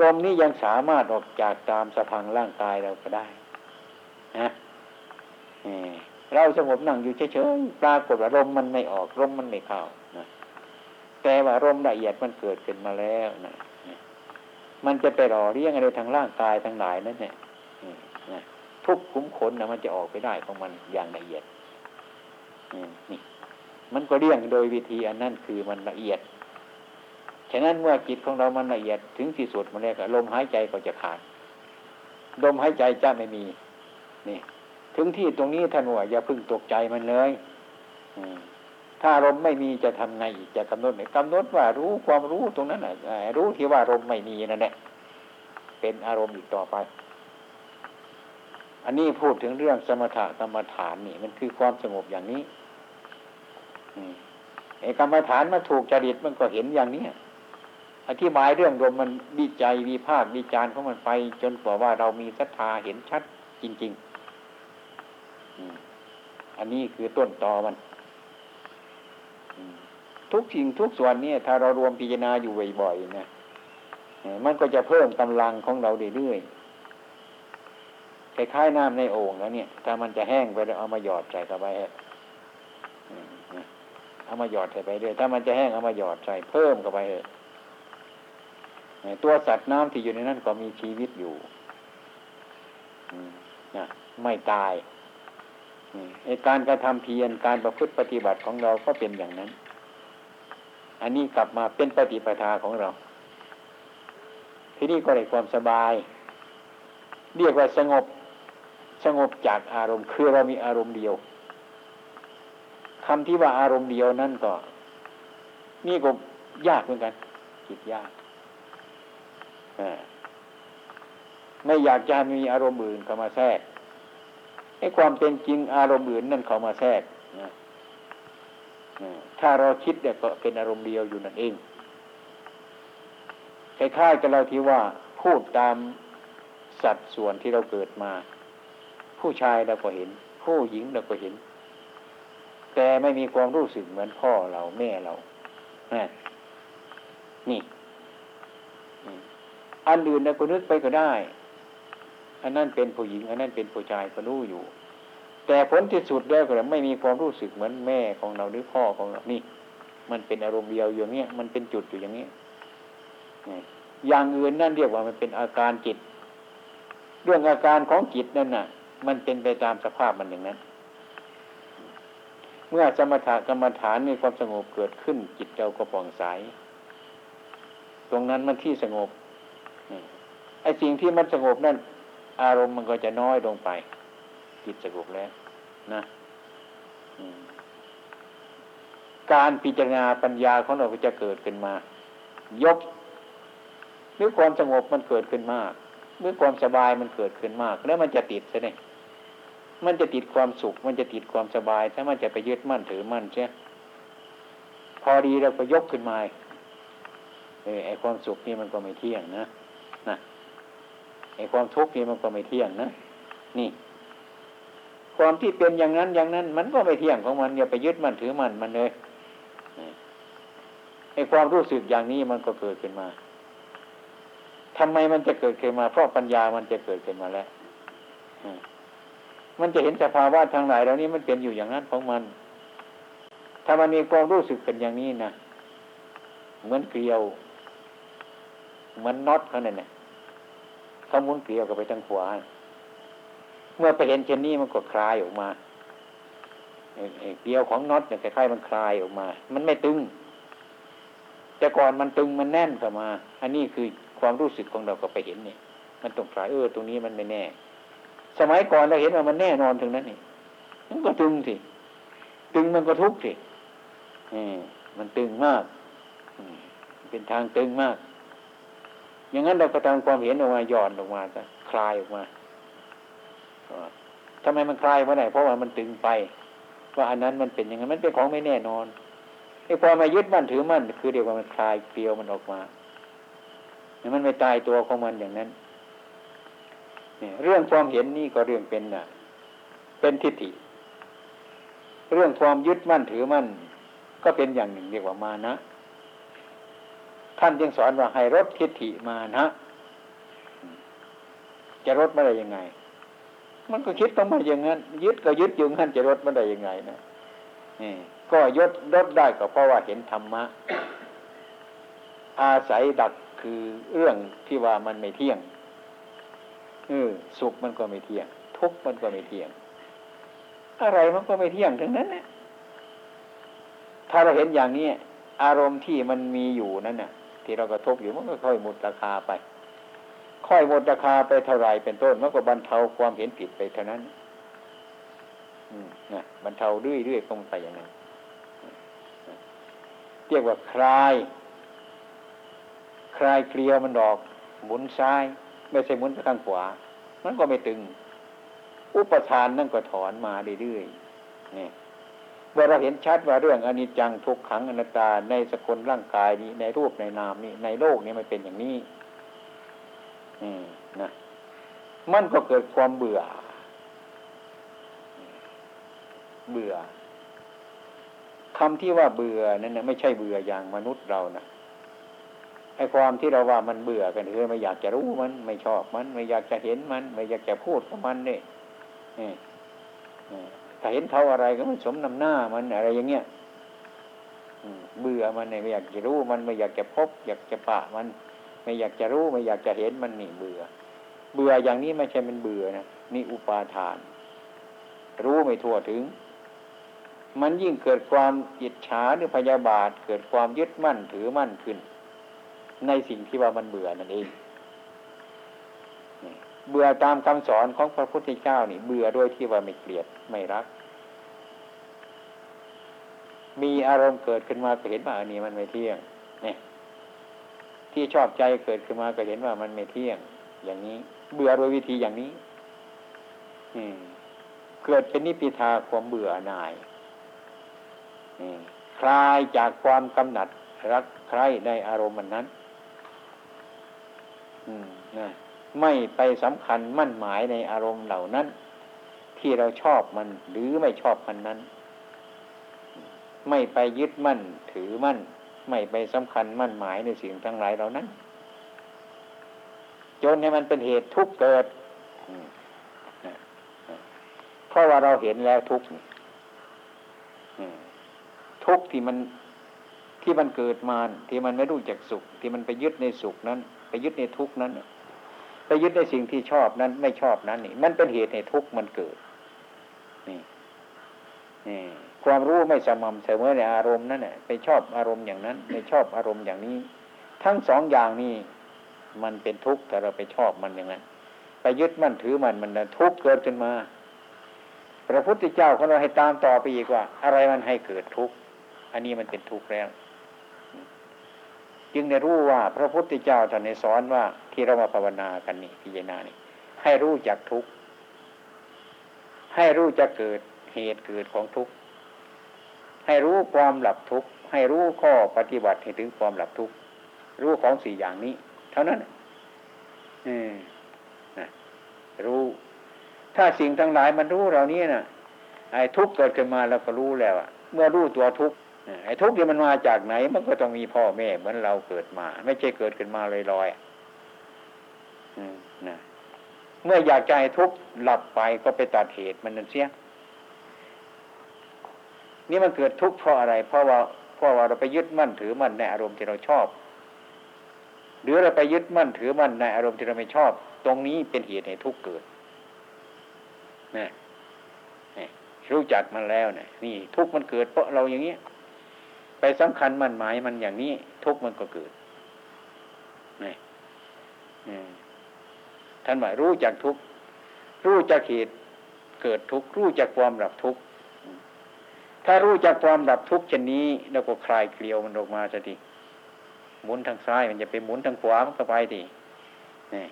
ลมนี้ยังสามารถออกจากตามสะพังร่างกายเราก็ได้นะเราสงบนั่งอยู่เฉยๆปรากฏว่าลมมันไม่ออกลมมันไม่เข้านะแต่ว่าลมละเอียดมันเกิดขึ้นมาแล้วนะมันจะไปหล่อเลี้ยงอะไรทางร่างกายทั้งหลายนั่นเนี่ยทุกขุมขนนะมันจะออกไปได้ของมันอย่างละเอียดนี่มันก็เลี้ยงโดยวิธีอันนั้นคือมันละเอียดฉะนั้นเมื่อจิตของเรามันละเอียดถึงที่สุดมันเรียกว่าลมหายใจก็จะขาดลมหายใจจะไม่มีนี่ถึงที่ตรงนี้ท่านว่าอย่าพึ่งตกใจมันเลยถ้าลมไม่มีจะทำไงอีกจะกำหนดไหมกำหนดว่ารู้ความรู้ตรงนั้นน่ะรู้ที่ว่าลมไม่มีนั่นแหละเป็นอารมณ์อีกต่อไปอันนี้พูดถึงเรื่องสมถะกรรมฐานนี่มันคือความสงบอย่างนี้ไอ้กรรมฐานมาถูกจริตมันก็เห็นอย่างนี้อธิบายเรื่องลมมันวิจัยวิพากษ์วิจารณ์ของมันไปจนกว่าว่าเรามีศรัทธาเห็นชัดจริงๆอันนี้คือต้นตอมันทุกสิ่งทุกส่วนเนี่ยถ้าเรารวมพิจารณาอยู่บ่อยๆนะมันก็จะเพิ่มกำลังของเราเรื่อยๆคล้ายๆน้ำในโอ่งแล้วเนี่ยถ้ามันจะแห้งไปเราเอามาหยอดใส่เข้าไปเอามาหยอดใส่ไปเรื่อยถ้ามันจะแห้งเอามาหยอดใส่เพิ่มเข้าไปเถอะตัวสัตว์น้ำที่อยู่ในนั้นก็มีชีวิตอยู่นะไม่ตายไอ้การกระทำเพียรการประพฤติปฏิบัติของเราก็เป็นอย่างนั้นอันนี้กลับมาเป็นปฏิปทาของเราที่นี่ก็ได้ความสบายเรียกว่าสงบจากอารมณ์คือเรามีอารมณ์เดียวคำที่ว่าอารมณ์เดียวนั่นก็นี่ก็ยากเหมือนกันคิดยากไม่อยากจะมีอารมณ์อื่นเข้ามาแทรกไอ้ความเป็นจริงอารมณ์อื่นนั่นเข้ามาแทรกนะถ้าเราคิดเนี่ยก็เป็นอารมณ์เดียวอยู่นั่นเองคล้ายๆกับเราที่ว่าพูดตามสัดส่วนที่เราเกิดมาผู้ชายเราก็เห็นผู้หญิงเราก็เห็นแต่ไม่มีความรู้สึกเหมือนพ่อเราแม่เรานี่อันอื่นเราก็นึกไปก็ได้อันนั้นเป็นผู้หญิงอันนั้นเป็นผู้ชายก็รู้อยู่แต่ผลที่สุดแล้วก็ไม่มีความรู้สึกเหมือนแม่ของเราหรือพ่อของเรานี่มันเป็นอารมณ์เดียวอย่างเงี้ยมันเป็นจุดอยู่อย่างเงี้ยอย่างอื่นนั่นเรียกว่ามันเป็นอาการจิตเรื่องอาการของจิตนั่นน่ะมันเป็นไปตามสภาพมันอย่างนั้นเมื่อสมถะกรรมฐานมีความสงบเกิดขึ้นจิตเราก็ผ่องใสตรงนั้นมันที่สงบไอ้สิ่งที่มันสงบนั่นอารมณ์มันก็จะน้อยลงไปจิตสงบแล้วนะการพิจารณาปัญญาของเราก็จะเกิดขึ้นมายกเมื่อความสงบมันเกิดขึ้นมากเมื่อความสบายมันเกิดขึ้นมากแล้วมันจะติดซะเนี่ยมันจะติดความสุขมันจะติดความสบายถ้ามันจะไปยึดมั่นถือมั่นใช่พอดีเราก็ยกขึ้นมาไอ้ความสุขนี่มันก็ไม่เที่ยงนะนะไอ้ความทุกข์นี่มันก็ไม่เที่ยงนะนี่ความที่เป็นอย่างนั้นอย่างนั้นมันก็ไม่เที่ยงของมันอย่าไปยึดมันถือมันมันเลยไอ้ความรู้สึกอย่างนี้มันก็เกิดขึ้นมาทำไมมันจะเกิดขึ้นมาเพราะปัญญามันจะเกิดขึ้นมาแล้วมันจะเห็นสภาวะทางหลายเหล่านี้มันเป็นอยู่อย่างนั้นของมันถ้ามันมีความรู้สึกเป็นอย่างนี้นะเหมือนเกลียวเหมือนน็อตเขาเนี่ยเขาหมุนเกลียวก็ไปทางขวาเมื่อไปเห็นเช่นนี้มันก็คลายออกมาเกลียวของน็อตเนี่ยคล้ายๆมันคลายออกมามันไม่ตึงแต่ก่อนมันตึงมันแน่นเข้ามาอันนี้คือความรู้สึกของเราก็ไปเห็นนี่มันต้องคลายตรงนี้มันไม่แน่สมัยก่อนเราเห็นว่ามันแน่นอนถึงนั้นนี่มันก็ตึงสิตึงมันก็ทุกข์สิ มันตึงมากเป็นทางตึงมากอย่างนั้นเราก็ตามความเห็นออกมาย่อนออกมาจะคลายออกมาทำไมมันคลายเพราะไหนเพราะว่ามันตึงไปว่าอันนั้นมันเป็นอย่างนั้นมันเป็นของไม่แน่นอนไอ้ความมายึดมั่นถือมั่นคือเดี๋ยวมันคลายเปลี่ยวมันออกมาเนี่ยมันไม่ตายตัวของมันอย่างนั้นเนี่ยเรื่องความเห็นนี่ก็เรื่องเป็นน่ะเป็นทิฏฐิเรื่องความยึดมั่นถือมั่นก็เป็นอย่างหนึ่งเรียกว่ามานะท่านจึงสอนว่าให้ลดทิฏฐิมานะจะลดมาได้ยังไงมันก็คิดต้องมาอย่างนั้นยึดก็ยึดอยู่งั้นจะลดมาได้ยังไงนะนี่ก็ยศลดได้ก็เพราะว่าเห็นธรรมะอาศัยดักคือเรื่องที่ว่ามันไม่เที่ยงสุขมันก็ไม่เที่ยงทุกข์มันก็ไม่เที่ยงอะไรมันก็ไม่เที่ยงทั้งนั้นนะถ้าเราเห็นอย่างนี้อารมณ์ที่มันมีอยู่นั่นน่ะที่เรากระทบอยู่มันก็ค่อยหมดราคาไปค่อยหมดราคาไปเท่าไรเป็นต้นมันก็บรรเทาความเห็นผิดไปเท่านั้นนะบรรเทาเรื่อยๆตรงไปอย่างนั้นเรียกว่าคลายเกลียวมันออกหมุนซ้ายไม่ใช่หมุนไปข้างขวามันก็ไม่ตึงอุปทานนั่นก็ถอนมาเรื่อยๆนี่เมื่อเราเห็นชัดว่าเรื่องอนิจจังทุกขังอนัตตาในสกุลร่างกายนี้ในรูปในนามนี้ในโลกนี้มันเป็นอย่างนี้นะมันก็เกิดความเบื่อคำที่ว่าเบื่อนั่นนะไม่ใช่เบื่ออย่างมนุษย์เรานะไอ้ความที่เราว่ามันเบื่อกันคือไม่อยากจะรู้มันไม่ชอบมันไม่อยากจะเห็นมันไม่อยากจะพูดกับมันนี่ถ้าเห็นเขาอะไรก็มันสมน้ำหน้ามันอะไรอย่างเงี้ยเบื่อมันไม่อยากจะรู้มันไม่อยากจะพบอยากจะปะมันไม่อยากจะรู้ไม่อยากจะเห็นมันนี่เบื่ออย่างนี้ไม่ใช่มันเบื่อนะนี่อุปาทานรู้ไม่ทั่วถึงมันยิ่งเกิดความอิจฉาหรือพยาบาทเกิดความยึดมั่นถือมั่นขึ้นในสิ่งที่ว่ามันเบื่อนั่นเองเบื่อตามคำสอนของพระพุทธเจ้านี่เบื่อด้วยที่ว่าไม่เกลียดไม่รักมีอารมณ์เกิดขึ้นมาก็เห็นว่าอันนี้มันไม่เที่ยงนี่ที่ชอบใจเกิดขึ้นมาก็เห็นว่ามันไม่เที่ยงอย่างนี้เบื่อโดยวิธีอย่างนี้เกิดเป็นนิพพิทาความเบื่อหน่ายคลายจากความกำหนัดรักใคร่ในอารมณ์นั้นนะไม่ไปสำคัญมั่นหมายในอารมณ์เหล่านั้นที่เราชอบมันหรือไม่ชอบมันนั้นไม่ไปยึดมั่นถือมั่นไม่ไปสำคัญมั่นหมายในสิ่งทั้งหลายเหล่านั้นจนให้มันเป็นเหตุทุกข์เกิดเพราะว่าเราเห็นแล้วทุกข์ที่มันเกิดมาที่มันไม่รู้จักสุขที่มันไปยึดในสุขนั้นไปยึดในทุกข์นั้นไปยึดในสิ่งที่ชอบนั้นไม่ชอบนั้นนี่มันเป็นเหตุให้ทุกข์มันเกิดนี่ความรู้ไม่สม่ำเสมอในอารมณ์นั้นน่ะไปชอบอารมณ์อย่างนั้นไปชอบอารมณ์อย่างนี้ทั้งสองอย่างนี้มันเป็นทุกข์แต่เราไปชอบมันอย่างนั้นไปยึดมั่นถือมันน่ะทุกข์เกิดขึ้นมาพระพุทธเจ้าของเราให้ตามต่อไปอีกว่าอะไรมันให้เกิดทุกข์อันนี้มันเป็นทุกข์แล้วจึงได้รู้ว่าพระพุทธเจ้าท่านได้สอนว่าที่เรามาภาวนากันนี่พิจารณานี่ให้รู้จักทุกข์ให้รู้จักเกิดเหตุเกิดของทุกข์ให้รู้ความหลับทุกข์ให้รู้ข้อปฏิบัติให้ถึงความหลับทุกข์รู้ของสี่อย่างนี้เท่านั้นนะรู้ถ้าสิ่งทั้งหลายมันรู้เราเนี่ยนะไอ้ทุกข์เกิดขึ้นมาเราก็รู้แล้วอะเมื่อรู้ตัวทุกข์ไอ้ทุกข์เนี่ยมันมาจากไหนมันก็ต้องมีพ่อแม่เหมือนเราเกิดมาไม่ใช่เกิดขึ้นมาลอยๆนะเมื่ออยากจะให้ทุกข์หลับไปก็ไปตัดเหตุมันนั่นเสียนี่มันเกิดทุกข์เพราะอะไรเพราะว่าเราไปยึดมั่นถือมั่นในอารมณ์ที่เราชอบหรือเราไปยึดมั่นถือมั่นในอารมณ์ที่เราไม่ชอบตรงนี้เป็นเหตุให้ทุกข์เกิดนะรู้จักมันแล้วนะนี่ทุกข์มันเกิดเพราะเราอย่างนี้ไปสำคัญมันหมายมันอย่างนี้ทุกข์มันก็เกิดนี่ท่านหมายรู้จักทุกข์รู้จักเหตุเกิดทุกข์รู้จักความหลับทุกข์ ถ้ารู้จักความดับทุกข์เช่นนี้แล้วก็คลายเกลียวมันออกมาซะทีหมุนทางซ้ายมันจะไปหมุนทางขวามันก็ไปดินี่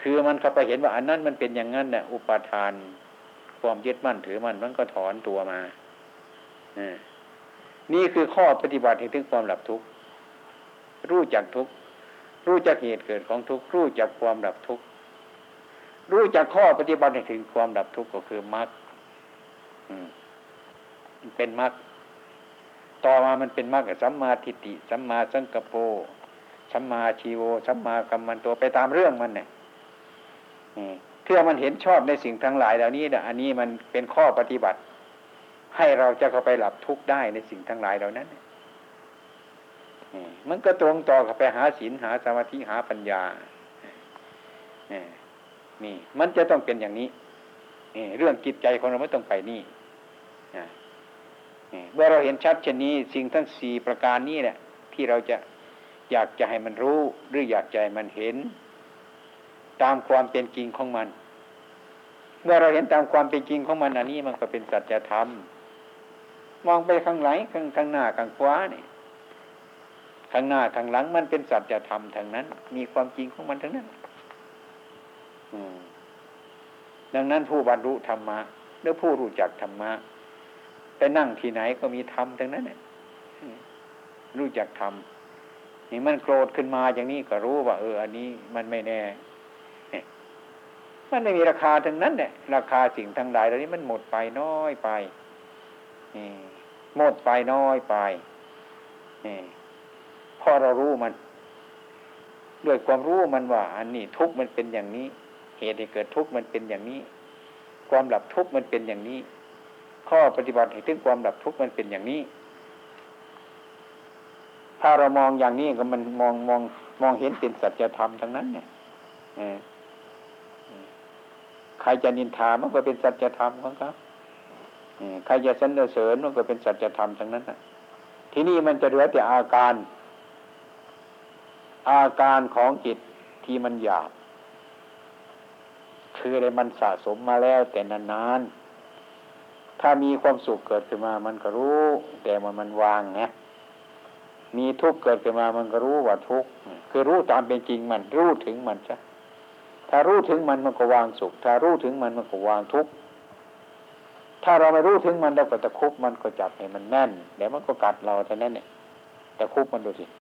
คือมันเข้าไปเห็นว่าอันนั้นมันเป็นอย่างนั้นน่ะอุปาทานความยึดมั่นถือมั่นมันก็ถอนตัวมานี่คือข้อปฏิบัติให้ถึงความดับทุกข์รู้จักทุกข์รู้จักเหตุเกิดของทุกข์รู้จักความดับทุกข์รู้จักข้อปฏิบัติให้ถึงความดับทุกข์ก็คือมรรคเป็นมรรคต่อมามันเป็นมรรคสัมมาทิฏฐิสัมมาสังกัปโปสัมมาชีโวสัมมากัมมันโตไปตามเรื่องมันเนี่ยเพื่อมันเห็นชอบในสิ่งทั้งหลายเหล่านี้นะอันนี้มันเป็นข้อปฏิบัติให้เราจะเข้าไปหลับทุกข์ได้ในสิ่งทั้งหลายเหล่านั้นมันก็ตรงต่อเข้าไปหาศีลหาสมาธิหาปัญญานี่มันจะต้องเป็นอย่างนี้เรื่องจิตใจของเราไม่ต้องไปนี่เมื่อเราเห็นชัดเช่นนี้สิ่งทั้งสี่ประการนี้แหละที่เราจะอยากจะให้มันรู้หรืออยากจะให้มันเห็นตามความเป็นจริงของมันเมื่อเราเห็นตามความเป็นจริงของมันอันนี้มันก็เป็นสัจธรรมมองไปข้างไหนข้างหน้าข้างขวานี่ข้างหน้าข้างหลังมันเป็นสัจธรรมทั้งนั้นมีความจริงของมันทั้งนั้นดังนั้นผู้บรรลุธรรมะหรือผู้รู้จักธรรมะไปนั่งที่ไหนก็มีธรรมทั้งนั้นเนี่ยรู้จักธรรมนี่มันโกรธขึ้นมาอย่างนี้ก็รู้ว่าอันนี้มันไม่แน่มันไม่มีราคาทั้งนั้นเนี่ยราคาสิ่งทั้งหลายเหล่านี้มันหมดไปน้อยไปหมดไปน้อยไปพอเรารู้มันด้วยความรู้มันว่าอันนี้ทุกข์มันเป็นอย่างนี้เหตุให้เกิดทุกข์มันเป็นอย่างนี้ความดับทุกข์มันเป็นอย่างนี้ข้อปฏิบัติให้ถึงความดับทุกข์มันเป็นอย่างนี้ถ้าเรามองอย่างนี้ก็มันมองเห็นเป็นสัจธรรมทั้งนั้นเนี่ยใครจะนินทามันก็เป็นสัจธรรมของเขาใครจะสรรเสริญมันก็เป็นสัจธรรมทั้งนั้นนะที่นี่มันจะเหลือแต่อาการของจิตที่มันหยาบคืออะไรมันสะสมมาแล้วแต่นานๆถ้ามีความสุขเกิดขึ้นมามันก็รู้แต่มันวางนะมีทุกข์เกิดขึ้นมามันก็รู้ว่าทุกข์คือรู้ตามเป็นจริงมันรู้ถึงมันใช่ถ้ารู้ถึงมันก็วางสุขถ้ารู้ถึงมันก็วางทุกข์ถ้าเราไม่รู้ถึงมันเราก็ตะคุบมันก็จับให้มันแน่นเดี๋ยวมันก็กัดเราเท่านั้นเนี่ยตะคุบมันดูสิ